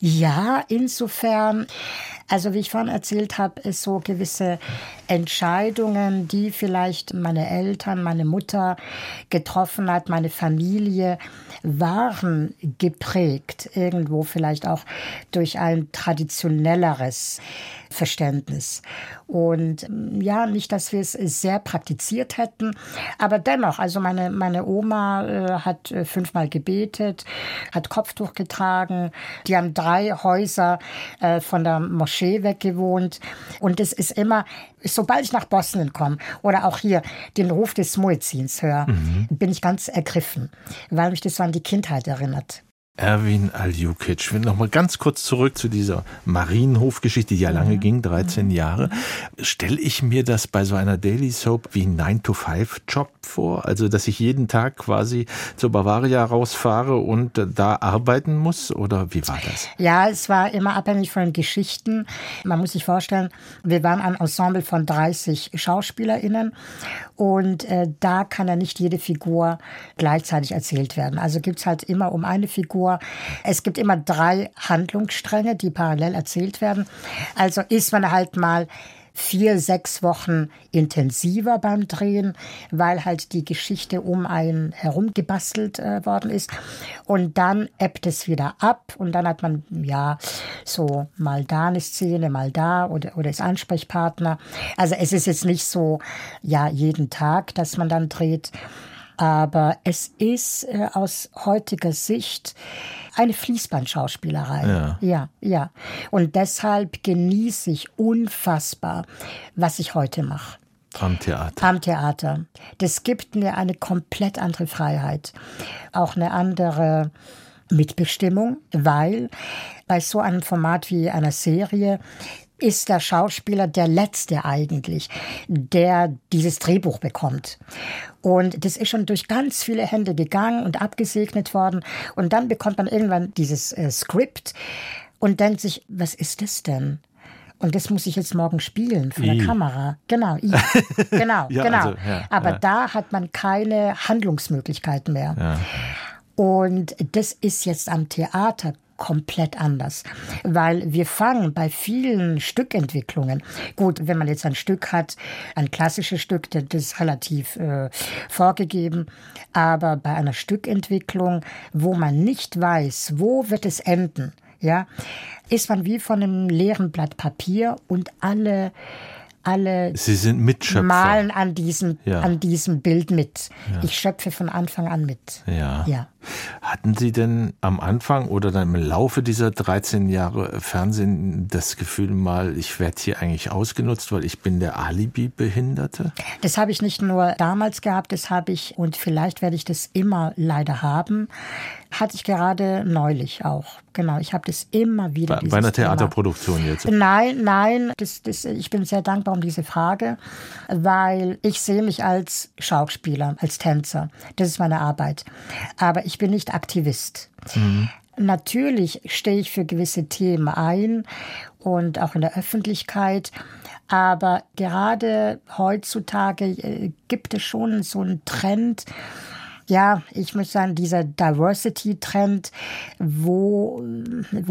Ja, insofern, also wie ich vorhin erzählt habe, ist so gewisse Entscheidungen, die vielleicht meine Eltern, meine Mutter getroffen hat, meine Familie, waren geprägt, irgendwo vielleicht auch durch ein traditionelleres Verständnis. Und ja, nicht, dass wir es sehr praktiziert hätten, aber dennoch, also meine Oma hat 5-mal gebetet, hat Kopftuch getragen, die haben 3 Häuser von der Moschee weggewohnt und es ist immer, sobald ich nach Bosnien komme oder auch hier den Ruf des Muezzins höre, bin ich ganz ergriffen, weil mich das so an die Kindheit erinnert. Erwin Aljukić, wenn nochmal ganz kurz zurück zu dieser Marienhof-Geschichte, die ja lange ging, 13 Jahre, stelle ich mir das bei so einer Daily Soap wie 9-to-5-Job vor, also dass ich jeden Tag quasi zur Bavaria rausfahre und da arbeiten muss, oder wie war das? Ja, es war immer abhängig von Geschichten. Man muss sich vorstellen, wir waren ein Ensemble von 30 SchauspielerInnen und da kann ja nicht jede Figur gleichzeitig erzählt werden. Also gibt es halt immer um eine Figur, es gibt immer 3 Handlungsstränge, die parallel erzählt werden. Also ist man halt mal 4-6 Wochen intensiver beim Drehen, weil halt die Geschichte um einen herumgebastelt worden ist. Und dann ebbt es wieder ab und dann hat man, ja, so mal da eine Szene, mal da oder ist Ansprechpartner. Also es ist jetzt nicht so, ja, jeden Tag, dass man dann dreht. Aber es ist aus heutiger Sicht eine Fließbandschauspielerei. Ja. Und deshalb genieße ich unfassbar, was ich heute mache. Am Theater. Das gibt mir eine komplett andere Freiheit. Auch eine andere Mitbestimmung, weil bei so einem Format wie einer Serie ist der Schauspieler der Letzte eigentlich, der dieses Drehbuch bekommt. Und das ist schon durch ganz viele Hände gegangen und abgesegnet worden. Und dann bekommt man irgendwann dieses Skript und denkt sich, was ist das denn? Und das muss ich jetzt morgen spielen vor der Kamera. Genau. Genau. Also, aber da hat man keine Handlungsmöglichkeiten mehr. Ja. Und das ist jetzt am Theater komplett anders, weil wir fangen bei vielen Stückentwicklungen, gut, wenn man jetzt ein Stück hat, ein klassisches Stück, das ist relativ vorgegeben, aber bei einer Stückentwicklung, wo man nicht weiß, wo wird es enden, ist man wie von einem leeren Blatt Papier und alle alle Sie sind Mitschöpfer. Malen an diesem, ja. an diesem Bild mit. Ja. Ich schöpfe von Anfang an mit. Ja. Ja. Hatten Sie denn am Anfang oder dann im Laufe dieser 13 Jahre Fernsehen das Gefühl mal, ich werde hier eigentlich ausgenutzt, weil ich bin der Alibi-Behinderte? Das habe ich nicht nur damals gehabt, das habe ich und vielleicht werde ich das immer leider haben. Hatte ich gerade neulich auch. Genau, ich habe das immer wieder. Bei einer Theaterproduktion Thema. Jetzt? Nein. Ich bin sehr dankbar um diese Frage, weil ich sehe mich als Schauspieler, als Tänzer. Das ist meine Arbeit. Aber ich bin nicht Aktivist. Mhm. Natürlich stehe ich für gewisse Themen ein und auch in der Öffentlichkeit. Aber gerade heutzutage gibt es schon so einen Trend, ja, ich muss sagen, dieser Diversity-Trend, wo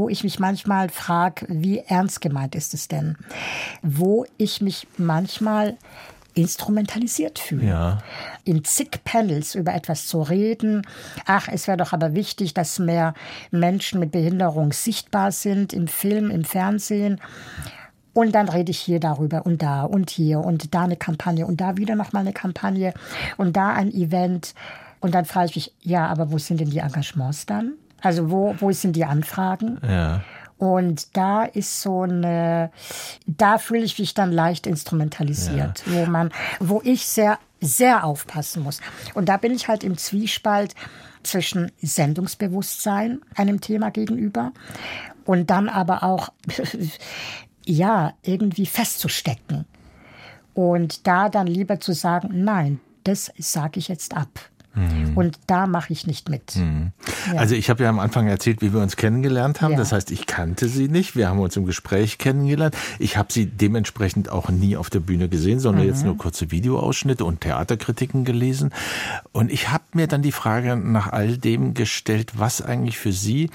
ich mich manchmal frage, wie ernst gemeint ist es denn? Wo ich mich manchmal instrumentalisiert fühle. Ja. In zig Panels über etwas zu reden. Ach, es wäre doch aber wichtig, dass mehr Menschen mit Behinderung sichtbar sind, im Film, im Fernsehen. Und dann rede ich hier darüber und da und hier und da eine Kampagne und da wieder nochmal eine Kampagne und da ein Event. Und dann frage ich mich, ja, aber wo sind denn die Engagements dann? Also wo sind die Anfragen? Ja. Und da ist da fühle ich mich dann leicht instrumentalisiert, ja. Wo ich sehr, sehr aufpassen muss. Und da bin ich halt im Zwiespalt zwischen Sendungsbewusstsein einem Thema gegenüber und dann aber auch, ja, irgendwie festzustecken. Und da dann lieber zu sagen, nein, das sage ich jetzt ab. Und da mache ich nicht mit. Ja. Also ich habe ja am Anfang erzählt, wie wir uns kennengelernt haben. Ja. Das heißt, ich kannte Sie nicht. Wir haben uns im Gespräch kennengelernt. Ich habe Sie dementsprechend auch nie auf der Bühne gesehen, sondern jetzt nur kurze Videoausschnitte und Theaterkritiken gelesen. Und ich habe mir dann die Frage nach all dem gestellt, was eigentlich für Sie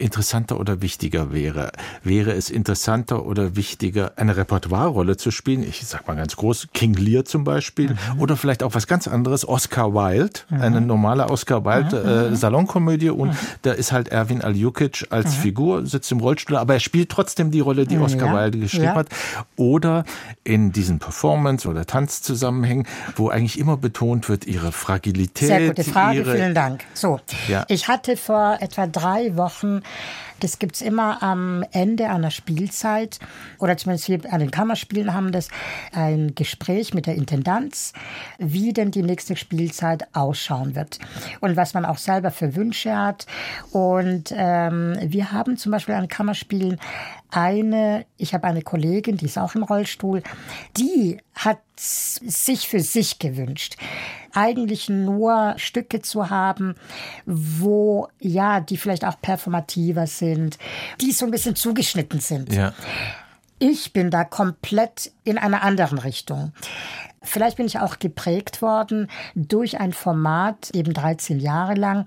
interessanter oder wichtiger wäre. Wäre es interessanter oder wichtiger, eine Repertoirerolle zu spielen? Ich sag mal ganz groß, King Lear zum Beispiel. Oder vielleicht auch was ganz anderes, Oscar Wilde. Eine normale Oscar Wilde Salonkomödie. Und da ist halt Erwin Aljukić als Figur, sitzt im Rollstuhl, aber er spielt trotzdem die Rolle, die Oscar Wilde geschrieben hat. Oder in diesen Performance- oder Tanzzusammenhängen, wo eigentlich immer betont wird, ihre Fragilität. Sehr gute Frage, vielen Dank. So, ja. Ich hatte vor etwa 3 Wochen, das gibt's immer am Ende einer Spielzeit, oder zumindest wir an den Kammerspielen haben das, ein Gespräch mit der Intendanz, wie denn die nächste Spielzeit ausschauen wird und was man auch selber für Wünsche hat. Und wir haben zum Beispiel an Kammerspielen ich habe eine Kollegin, die ist auch im Rollstuhl, die hat sich für sich gewünscht, eigentlich nur Stücke zu haben, wo, ja, die vielleicht auch performativer sind, die so ein bisschen zugeschnitten sind. Ja. Ich bin da komplett in einer anderen Richtung. Vielleicht bin ich auch geprägt worden durch ein Format, eben 13 Jahre lang,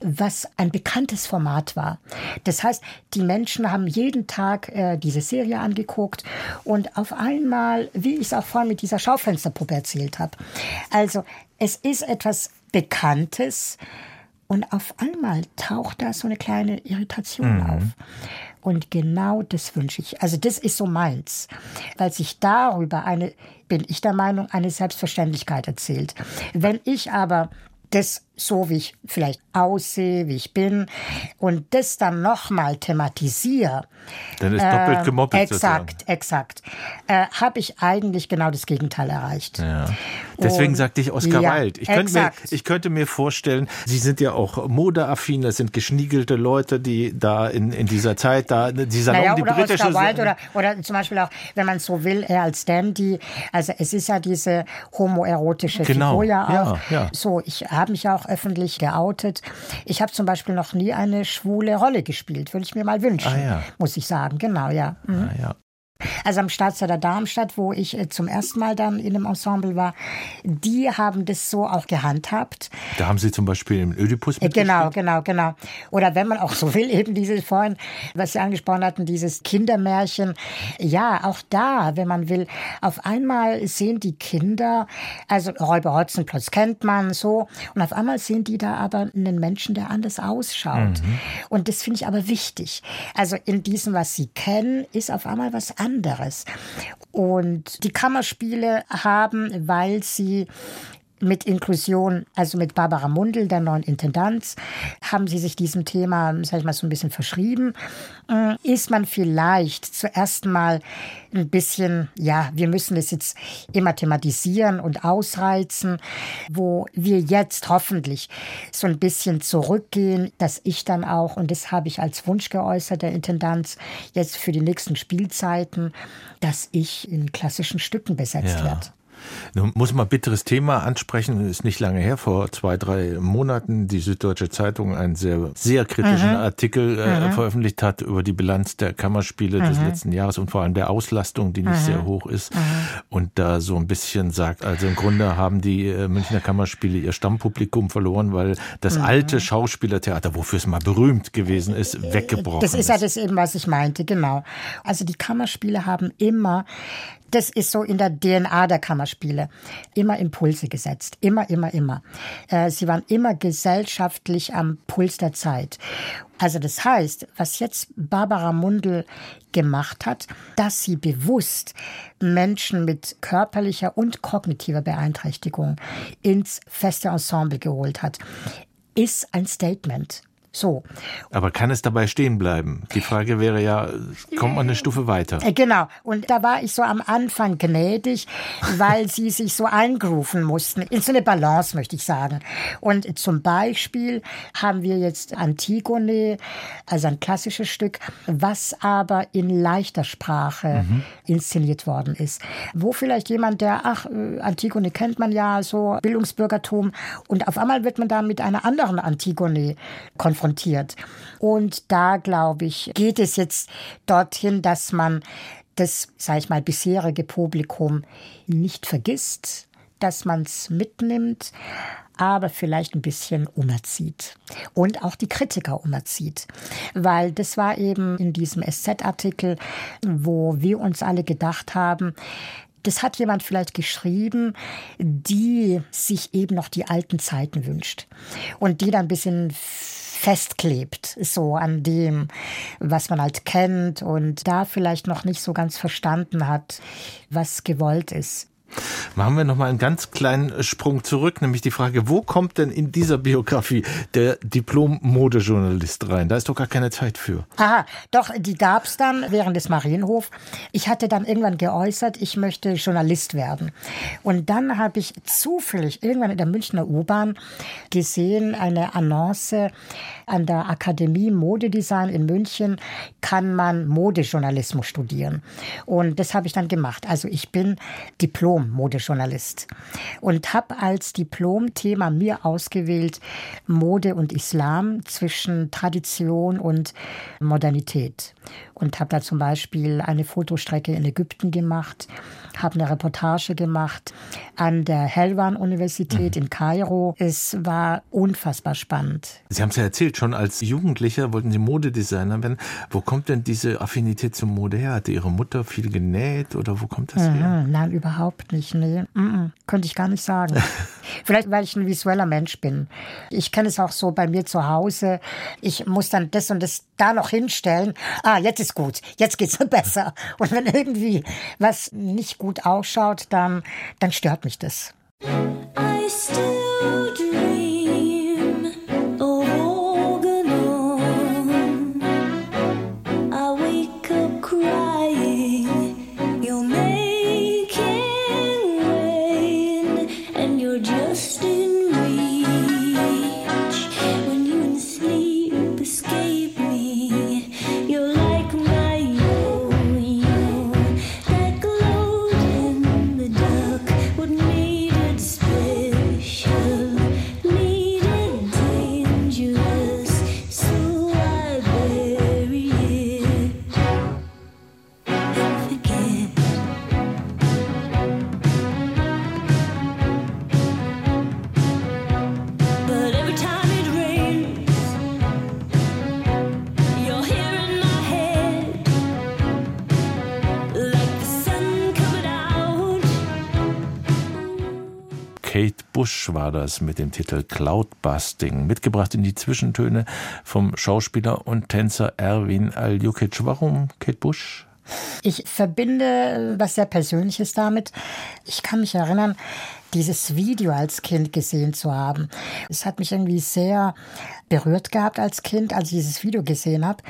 was ein bekanntes Format war. Das heißt, die Menschen haben jeden Tag diese Serie angeguckt und auf einmal, wie ich es auch vorhin mit dieser Schaufensterpuppe erzählt habe. Also es ist etwas Bekanntes und auf einmal taucht da so eine kleine Irritation auf. Und genau das wünsche ich. Also das ist so meins, weil sich darüber bin ich der Meinung, eine Selbstverständlichkeit erzählt. Wenn ich aber das so, wie ich vielleicht aussehe, wie ich bin, und das dann nochmal thematisiere. Dann ist doppelt gemoppelt. Exakt. Habe ich eigentlich genau das Gegenteil erreicht. Ja. Deswegen sagte ich Oscar Wilde. Ich könnte mir vorstellen, Sie sind ja auch modeaffin, das sind geschniegelte Leute, die da in dieser Zeit, oder zum Beispiel auch, wenn man so will, er als Dandy, also es ist ja diese homoerotische Figur auch. Ja. So, ich habe mich auch öffentlich geoutet. Ich habe zum Beispiel noch nie eine schwule Rolle gespielt, würde ich mir mal wünschen, muss ich sagen. Genau, ja. Mhm. Also am Staatstheater Darmstadt, wo ich zum ersten Mal dann in einem Ensemble war, die haben das so auch gehandhabt. Da haben Sie zum Beispiel im Ödipus mitgespielt? Genau. Oder wenn man auch so will, eben dieses vorhin, was Sie angesprochen hatten, dieses Kindermärchen. Ja, auch da, wenn man will, auf einmal sehen die Kinder, also Räuber Hotzenplotz kennt man so, und auf einmal sehen die da aber einen Menschen, der anders ausschaut. Und das finde ich aber wichtig. Also in diesem, was sie kennen, ist auf einmal was anderes. anderes. Und die Kammerspiele haben, weil sie mit Inklusion, also mit Barbara Mundel, der neuen Intendanz, haben sie sich diesem Thema, sag ich mal, so ein bisschen verschrieben, ist man vielleicht zuerst mal ein bisschen, ja, wir müssen es jetzt immer thematisieren und ausreizen, wo wir jetzt hoffentlich so ein bisschen zurückgehen, dass ich dann auch, und das habe ich als Wunsch geäußert, der Intendanz, jetzt für die nächsten Spielzeiten, dass ich in klassischen Stücken besetzt werde. Nun muss man ein bitteres Thema ansprechen, ist nicht lange her, vor 2-3 Monaten die Süddeutsche Zeitung einen sehr, sehr kritischen Artikel veröffentlicht hat über die Bilanz der Kammerspiele des letzten Jahres und vor allem der Auslastung, die nicht sehr hoch ist und da so ein bisschen sagt, also im Grunde haben die Münchner Kammerspiele ihr Stammpublikum verloren, weil das alte Schauspielertheater, wofür es mal berühmt gewesen ist, weggebrochen ist. Das ist ja das eben, was ich meinte, genau. Also die Kammerspiele haben immer, das ist so in der DNA der Kammerspiele, immer Impulse gesetzt. Immer. Sie waren immer gesellschaftlich am Puls der Zeit. Also das heißt, was jetzt Barbara Mundel gemacht hat, dass sie bewusst Menschen mit körperlicher und kognitiver Beeinträchtigung ins feste Ensemble geholt hat, ist ein Statement. So. Aber kann es dabei stehen bleiben? Die Frage wäre ja, kommt man eine Stufe weiter? Genau. Und da war ich so am Anfang gnädig, weil sie sich so eingrooven mussten. In so eine Balance, möchte ich sagen. Und zum Beispiel haben wir jetzt Antigone, also ein klassisches Stück, was aber in leichter Sprache inszeniert worden ist. Wo vielleicht jemand, der, Antigone kennt man ja, so Bildungsbürgertum. Und auf einmal wird man da mit einer anderen Antigone konfrontiert. Und da, glaube ich, geht es jetzt dorthin, dass man das, sage ich mal, bisherige Publikum nicht vergisst, dass man es mitnimmt, aber vielleicht ein bisschen umerzieht und auch die Kritiker umerzieht. Weil das war eben in diesem SZ-Artikel, wo wir uns alle gedacht haben, das hat jemand vielleicht geschrieben, die sich eben noch die alten Zeiten wünscht und die dann ein bisschen festklebt, so an dem, was man halt kennt und da vielleicht noch nicht so ganz verstanden hat, was gewollt ist. Machen wir nochmal einen ganz kleinen Sprung zurück, nämlich die Frage, wo kommt denn in dieser Biografie der Diplom-Modejournalist rein? Da ist doch gar keine Zeit für. Aha, doch, die gab es dann während des Marienhof. Ich hatte dann irgendwann geäußert, ich möchte Journalist werden. Und dann habe ich zufällig irgendwann in der Münchner U-Bahn gesehen, eine Annonce an der Akademie Modedesign in München, kann man Modejournalismus studieren. Und das habe ich dann gemacht. Also ich bin Diplom-Modejournalist und habe als Diplom-Thema mir ausgewählt Mode und Islam zwischen Tradition und Modernität. Und habe da zum Beispiel eine Fotostrecke in Ägypten gemacht, habe eine Reportage gemacht an der Helwan Universität in Kairo. Es war unfassbar spannend. Sie haben es ja erzählt, schon als Jugendlicher wollten Sie Modedesigner werden. Wo kommt denn diese Affinität zur Mode her? Hatte Ihre Mutter viel genäht oder wo kommt das her? Nein, überhaupt nicht. Nee. Könnte ich gar nicht sagen. Vielleicht, weil ich ein visueller Mensch bin. Ich kenne es auch so bei mir zu Hause. Ich muss dann das und das da noch hinstellen. Ah, jetzt ist gut, jetzt geht's besser. Und wenn irgendwie was nicht gut ausschaut, dann stört mich das. I still dream of walking on. I wake up crying. You're making rain and you're just in reach. When you in sleep escape me, you're like my yo-yo that glowed in the dark. What made it special? Made it dangerous, so I bury it and forget. But every time it rains, you're here in my head. Like the sun coming out. Kate Bush war das mit dem Titel Cloudbusting, mitgebracht in die Zwischentöne vom Schauspieler und Tänzer Erwin Aljukić. Warum Kate Bush? Ich verbinde was sehr Persönliches damit. Ich kann mich erinnern, dieses Video als Kind gesehen zu haben. Es hat mich irgendwie sehr berührt gehabt als Kind, als ich dieses Video gesehen habe.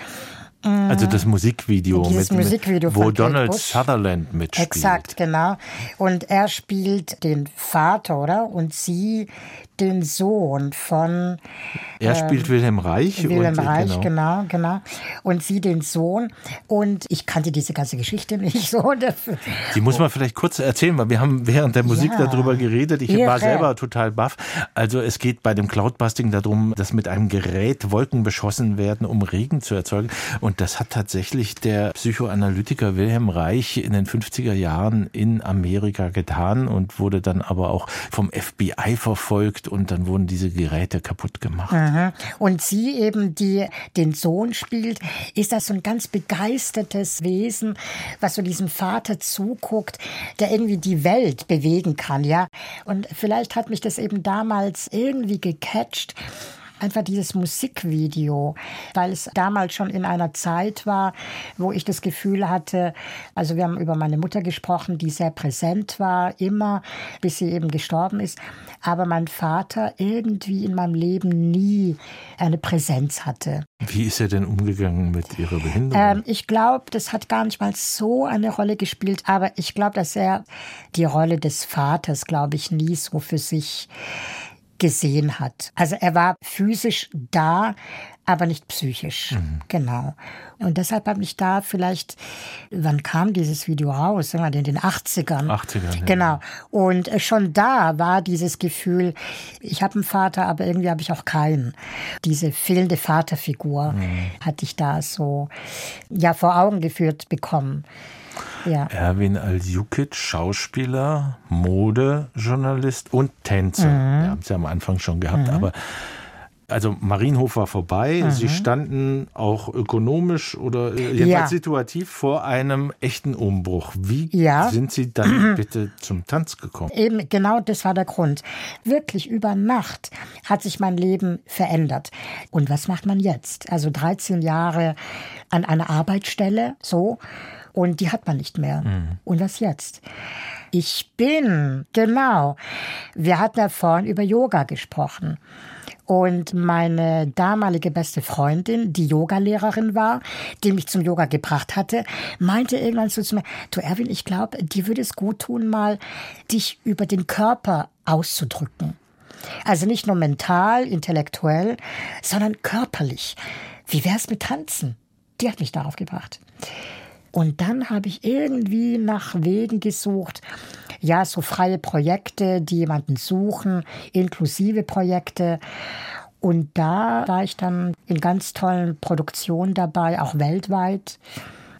Also das Musikvideo, wo Donald Sutherland mitspielt. Exakt, genau. Und er spielt den Vater, oder? Und sie den Sohn von... Er spielt Wilhelm Reich. Wilhelm Reich, genau. Und sie den Sohn. Und ich kannte diese ganze Geschichte nicht so. Die muss man vielleicht kurz erzählen, weil wir haben während der Musik darüber geredet. Ich war selber total baff. Also es geht bei dem Cloudbusting darum, dass mit einem Gerät Wolken beschossen werden, um Regen zu erzeugen. Und das hat tatsächlich der Psychoanalytiker Wilhelm Reich in den 50er Jahren in Amerika getan und wurde dann aber auch vom FBI verfolgt und dann wurden diese Geräte kaputt gemacht. Mhm. Und sie eben, die den Sohn spielt, ist das so ein ganz begeistertes Wesen, was so diesem Vater zuguckt, der irgendwie die Welt bewegen kann, ja. Und vielleicht hat mich das eben damals irgendwie gecatcht, einfach dieses Musikvideo, weil es damals schon in einer Zeit war, wo ich das Gefühl hatte, also wir haben über meine Mutter gesprochen, die sehr präsent war, immer, bis sie eben gestorben ist, aber mein Vater irgendwie in meinem Leben nie eine Präsenz hatte. Wie ist er denn umgegangen mit ihrer Behinderung? Ich glaube, das hat gar nicht mal so eine Rolle gespielt, aber ich glaube, dass er die Rolle des Vaters, glaube ich, nie so für sich gesehen hat. Also er war physisch da, aber nicht psychisch. Mhm. Genau. Und deshalb habe ich da vielleicht, wann kam dieses Video raus? In den 80ern. 80ern, ja. Genau. Und schon da war dieses Gefühl, ich habe einen Vater, aber irgendwie habe ich auch keinen. Diese fehlende Vaterfigur hatte ich da so vor Augen geführt bekommen. Ja. Erwin Aljukić, Schauspieler, Modejournalist und Tänzer. Wir haben es ja am Anfang schon gehabt, aber also Marienhof war vorbei. Sie standen auch ökonomisch oder jedenfalls situativ vor einem echten Umbruch. Wie sind Sie dann bitte zum Tanz gekommen? Eben, genau das war der Grund. Wirklich über Nacht hat sich mein Leben verändert. Und was macht man jetzt? Also 13 Jahre an einer Arbeitsstelle, so. Und die hat man nicht mehr. Und was jetzt? Wir hatten ja vorhin über Yoga gesprochen. Und meine damalige beste Freundin, die Yogalehrerin war, die mich zum Yoga gebracht hatte, meinte irgendwann so zu mir, du Erwin, ich glaube, dir würde es gut tun, mal dich über den Körper auszudrücken. Also nicht nur mental, intellektuell, sondern körperlich. Wie wär's mit Tanzen? Die hat mich darauf gebracht. Und dann habe ich irgendwie nach Wegen gesucht, ja, so freie Projekte, die jemanden suchen, inklusive Projekte. Und da war ich dann in ganz tollen Produktionen dabei, auch weltweit,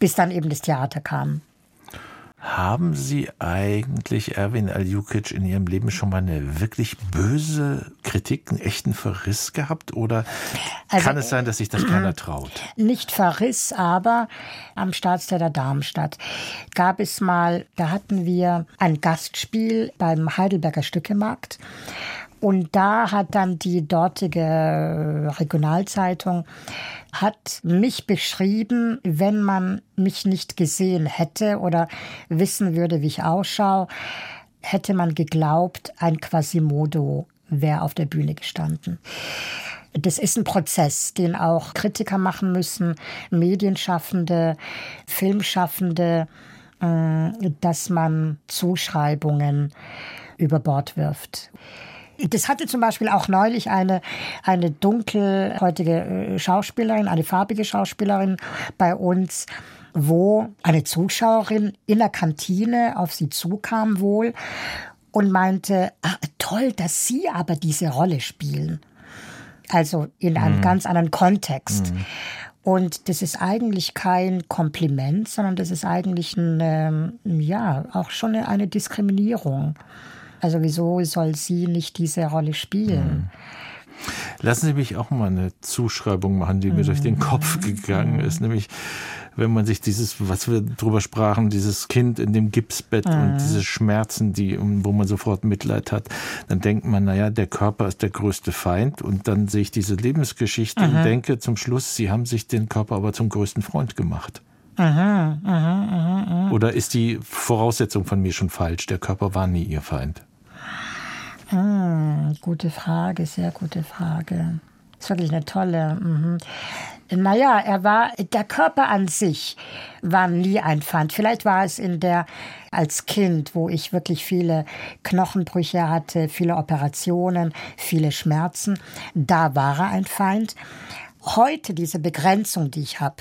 bis dann eben das Theater kam. Haben Sie eigentlich, Erwin Aljukić, in Ihrem Leben schon mal eine wirklich böse Kritik, einen echten Verriss gehabt? Oder also, kann es sein, dass sich das keiner traut? Nicht Verriss, aber am Staatstheater Darmstadt gab es mal, da hatten wir ein Gastspiel beim Heidelberger Stückemarkt. Und da hat dann die dortige Regionalzeitung hat mich beschrieben, wenn man mich nicht gesehen hätte oder wissen würde, wie ich ausschaue, hätte man geglaubt, ein Quasimodo wäre auf der Bühne gestanden. Das ist ein Prozess, den auch Kritiker machen müssen, Medienschaffende, Filmschaffende, dass man Zuschreibungen über Bord wirft. Das hatte zum Beispiel auch neulich eine dunkelhäutige Schauspielerin, eine farbige Schauspielerin bei uns, wo eine Zuschauerin in der Kantine auf sie zukam wohl und meinte, ach, toll, dass Sie aber diese Rolle spielen. Also in einem ganz anderen Kontext. Und das ist eigentlich kein Kompliment, sondern das ist eigentlich auch schon eine Diskriminierung. Also wieso soll sie nicht diese Rolle spielen? Lassen Sie mich auch mal eine Zuschreibung machen, die mir durch den Kopf gegangen ist. Nämlich, wenn man sich dieses, was wir drüber sprachen, dieses Kind in dem Gipsbett und diese Schmerzen, wo man sofort Mitleid hat, dann denkt man, naja, der Körper ist der größte Feind. Und dann sehe ich diese Lebensgeschichte und denke zum Schluss, Sie haben sich den Körper aber zum größten Freund gemacht. Aha. Oder ist die Voraussetzung von mir schon falsch? Der Körper war nie ihr Feind. Gute Frage, sehr gute Frage. Das ist wirklich eine tolle. Naja, der Körper an sich war nie ein Feind. Vielleicht war es als Kind, wo ich wirklich viele Knochenbrüche hatte, viele Operationen, viele Schmerzen. Da war er ein Feind. Heute diese Begrenzung, die ich habe,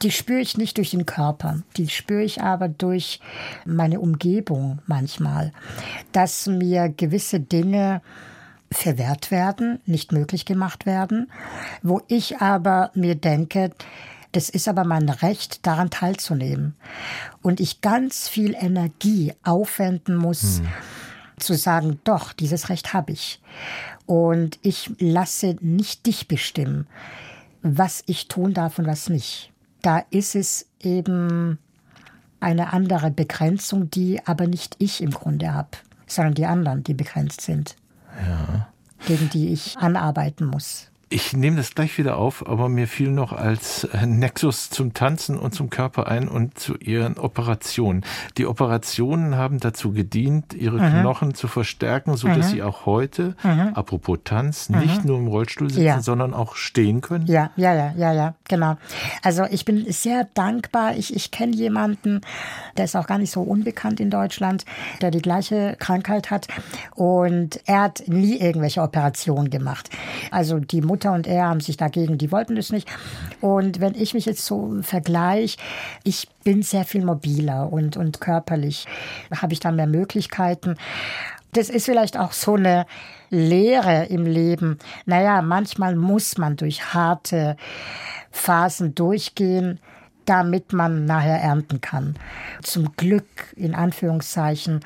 die spüre ich nicht durch den Körper. Die spüre ich aber durch meine Umgebung manchmal. Dass mir gewisse Dinge verwehrt werden, nicht möglich gemacht werden, wo ich aber mir denke, das ist aber mein Recht, daran teilzunehmen. Und ich ganz viel Energie aufwenden muss, zu sagen, doch, dieses Recht habe ich. Und ich lasse nicht dich bestimmen, was ich tun darf und was nicht. Da ist es eben eine andere Begrenzung, die aber nicht ich im Grunde habe, sondern die anderen, die begrenzt sind, gegen die ich anarbeiten muss. Ich nehme das gleich wieder auf, aber mir fiel noch als Nexus zum Tanzen und zum Körper ein und zu ihren Operationen. Die Operationen haben dazu gedient, ihre Knochen zu verstärken, sodass sie auch heute, apropos Tanz, nicht nur im Rollstuhl sitzen, sondern auch stehen können. Ja, genau. Also ich bin sehr dankbar. Ich kenne jemanden, der ist auch gar nicht so unbekannt in Deutschland, der die gleiche Krankheit hat, und er hat nie irgendwelche Operationen gemacht. Also die Mutter und er haben sich dagegen, die wollten das nicht. Und wenn ich mich jetzt so vergleiche, ich bin sehr viel mobiler und körperlich habe ich da mehr Möglichkeiten. Das ist vielleicht auch so eine Lehre im Leben. Naja, manchmal muss man durch harte Phasen durchgehen, damit man nachher ernten kann. Zum Glück, in Anführungszeichen,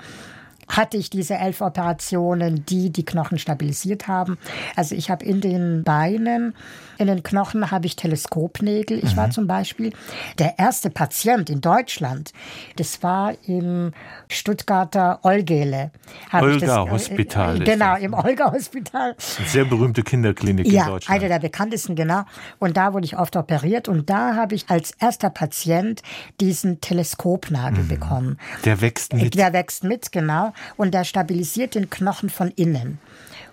hatte ich diese 11 Operationen, die Knochen stabilisiert haben. Also ich habe in den Beinen, in den Knochen habe ich Teleskopnägel. Ich war zum Beispiel der erste Patient in Deutschland. Das war im Stuttgarter Olgele. Olgahospital. Genau, im Olgahospital. Sehr berühmte Kinderklinik in Deutschland. Ja, eine der bekanntesten, genau. Und da wurde ich oft operiert. Und da habe ich als erster Patient diesen Teleskopnagel bekommen. Der wächst mit. Der wächst mit, genau. Und der stabilisiert den Knochen von innen.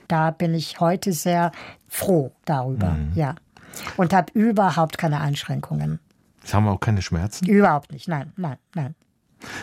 Da bin ich heute sehr froh darüber, Und habe überhaupt keine Einschränkungen. Jetzt haben wir auch keine Schmerzen? Überhaupt nicht, nein.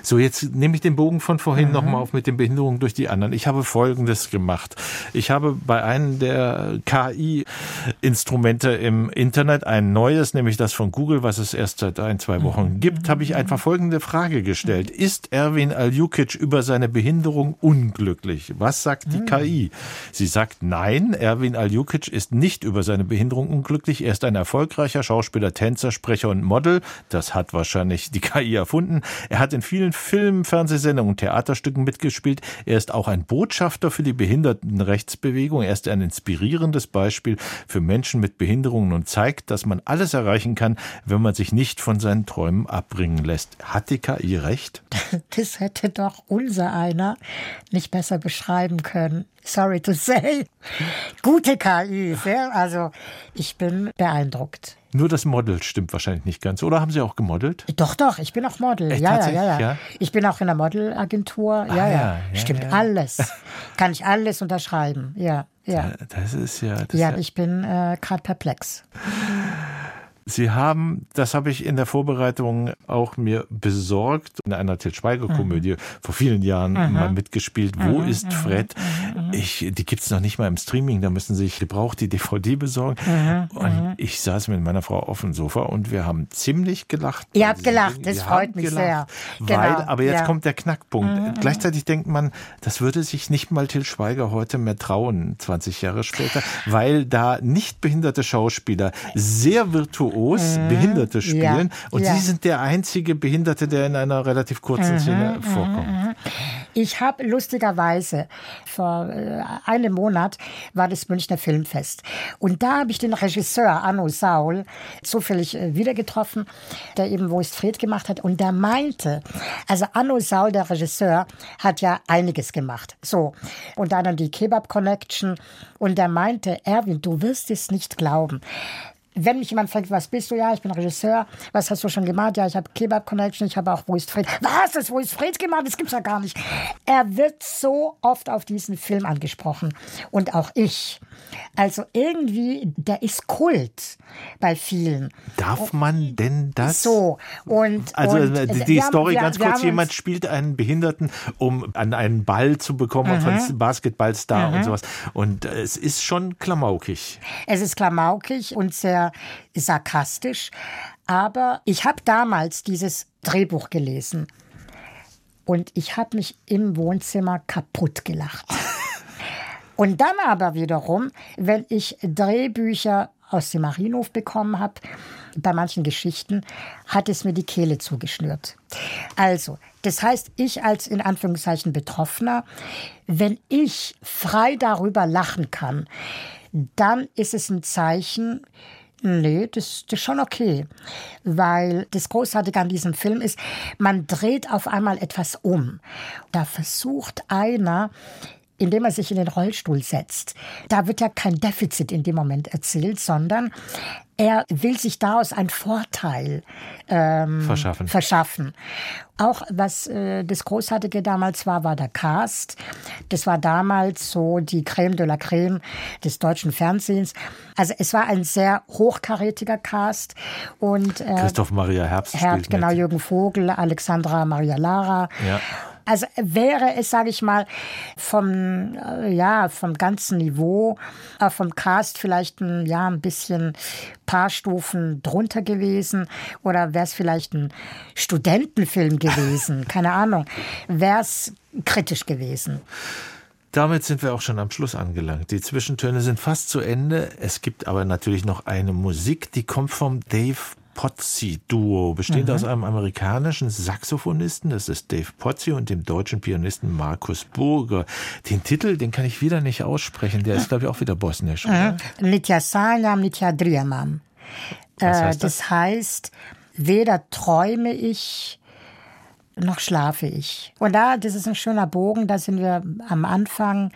So, jetzt nehme ich den Bogen von vorhin nochmal auf mit den Behinderungen durch die anderen. Ich habe Folgendes gemacht. Ich habe bei einem der KI-Instrumente im Internet ein neues, nämlich das von Google, was es erst seit 1-2 Wochen gibt, habe ich einfach folgende Frage gestellt. Ist Erwin Aljukić über seine Behinderung unglücklich? Was sagt die KI? Sie sagt, nein, Erwin Aljukić ist nicht über seine Behinderung unglücklich. Er ist ein erfolgreicher Schauspieler, Tänzer, Sprecher und Model. Das hat wahrscheinlich die KI erfunden. Er hat in vielen Filmen, Fernsehsendungen und Theaterstücken mitgespielt. Er ist auch ein Botschafter für die Behindertenrechtsbewegung. Er ist ein inspirierendes Beispiel für Menschen mit Behinderungen und zeigt, dass man alles erreichen kann, wenn man sich nicht von seinen Träumen abbringen lässt. Hat die KI recht? Das hätte doch unser einer nicht besser beschreiben können. Sorry to say. Gute KI. Also ich bin beeindruckt. Nur das Model stimmt wahrscheinlich nicht ganz. Oder haben Sie auch gemodelt? Doch, ich bin auch Model. Ja. Ich bin auch in der Modelagentur. Stimmt. Alles. Kann ich alles unterschreiben. Ja. Das ist ja... ich bin gerade perplex. Sie haben, das habe ich in der Vorbereitung auch mir besorgt, in einer Til Schweiger Komödie vor vielen Jahren mal mitgespielt. Wo ist Fred? Die gibt es noch nicht mal im Streaming, da müssen Sie sich gebraucht die DVD besorgen. Und ich saß mit meiner Frau auf dem Sofa und wir haben ziemlich gelacht. Ihr habt gelacht, das freut mich sehr. Genau. Aber jetzt kommt der Knackpunkt. Gleichzeitig denkt man, das würde sich nicht mal Til Schweiger heute mehr trauen, 20 Jahre später, weil da nicht behinderte Schauspieler sehr virtuos Behinderte spielen. Und Sie sind der einzige Behinderte, der in einer relativ kurzen Szene vorkommt. Ich habe lustigerweise, vor einem Monat war das Münchner Filmfest. Und da habe ich den Regisseur Anno Saul zufällig wieder getroffen, der eben Wo ist Fred gemacht hat. Und der meinte, also Anno Saul, der Regisseur, hat ja einiges gemacht. So, und dann die Kebab Connection. Und der meinte, Erwin, du wirst es nicht glauben. wenn mich jemand fragt, was bist du? Ja, ich bin Regisseur. Was hast du schon gemacht? Ja, ich habe Kebab Connection, ich habe auch Wo ist Fred? Was? Das Wo ist Fred gemacht? Das gibt's ja gar nicht. Er wird so oft auf diesen Film angesprochen. Und auch ich. Also irgendwie, der ist Kult bei vielen. Darf man denn das? So. Und die Story ganz kurz, jemand spielt einen Behinderten, um an einen Ball zu bekommen, und von Basketballstar und sowas. Und es ist schon klamaukig. Es ist klamaukig und sehr sarkastisch. Aber ich habe damals dieses Drehbuch gelesen und ich habe mich im Wohnzimmer kaputt gelacht. Und dann aber wiederum, wenn ich Drehbücher aus dem Marienhof bekommen habe, bei manchen Geschichten, hat es mir die Kehle zugeschnürt. Also, das heißt, ich als in Anführungszeichen Betroffener, wenn ich frei darüber lachen kann, dann ist es ein Zeichen, nee, das ist schon okay. Weil das Großartige an diesem Film ist, man dreht auf einmal etwas um. Da versucht einer, indem er sich in den Rollstuhl setzt, da wird ja kein Defizit in dem Moment erzielt, sondern er will sich daraus einen Vorteil verschaffen. Auch was das Großartige damals war der Cast. Das war damals so die Creme de la Creme des deutschen Fernsehens. Also es war ein sehr hochkarätiger Cast. Und Christoph Maria Herbst, genau, Jürgen Vogel, Alexandra Maria Lara. Ja. Also wäre es, sage ich mal, vom ganzen Niveau, vom Cast vielleicht ein bisschen paar Stufen drunter gewesen, oder wäre es vielleicht ein Studentenfilm gewesen, keine Ahnung, wäre es kritisch gewesen. Damit sind wir auch schon am Schluss angelangt. Die Zwischentöne sind fast zu Ende. Es gibt aber natürlich noch eine Musik, die kommt vom Dave Pozzi-Duo, besteht aus einem amerikanischen Saxophonisten, das ist Dave Pozzi, und dem deutschen Pianisten Markus Burger. Den Titel, den kann ich wieder nicht aussprechen, der ist, glaube ich, auch wieder bosnisch. Nitja sanjam, nitja drijemam. Das heißt, weder träume ich, noch schlafe ich. Und das ist ein schöner Bogen, da sind wir am Anfang.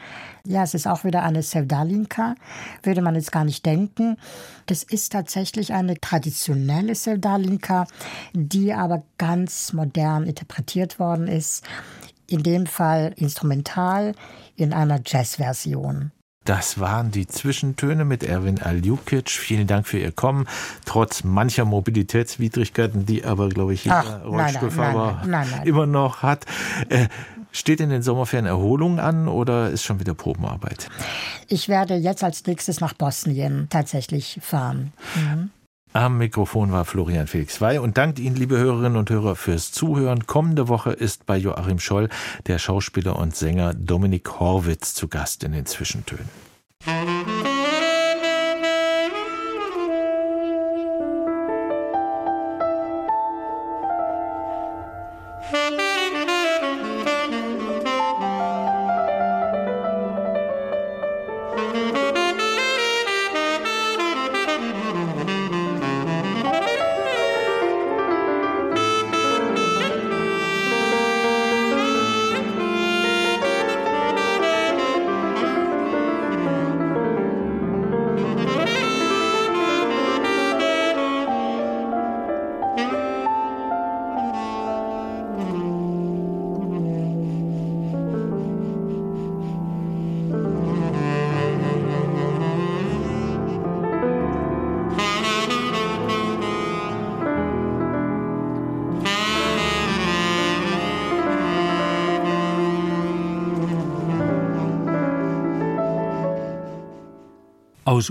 Ja, es ist auch wieder eine Sevdalinka, würde man jetzt gar nicht denken. Das ist tatsächlich eine traditionelle Sevdalinka, die aber ganz modern interpretiert worden ist. In dem Fall instrumental in einer Jazzversion. Das waren die Zwischentöne mit Erwin Aljukić. Vielen Dank für Ihr Kommen, trotz mancher Mobilitätswidrigkeiten, die aber, glaube ich, jeder Rollstuhlfahrer immer noch hat. Steht in den Sommerferien Erholung an oder ist schon wieder Probenarbeit? Ich werde jetzt als nächstes nach Bosnien tatsächlich fahren. Am Mikrofon war Florian Felix Weyh und dankt Ihnen, liebe Hörerinnen und Hörer, fürs Zuhören. Kommende Woche ist bei Joachim Scholl der Schauspieler und Sänger Dominik Horwitz zu Gast in den Zwischentönen. Aus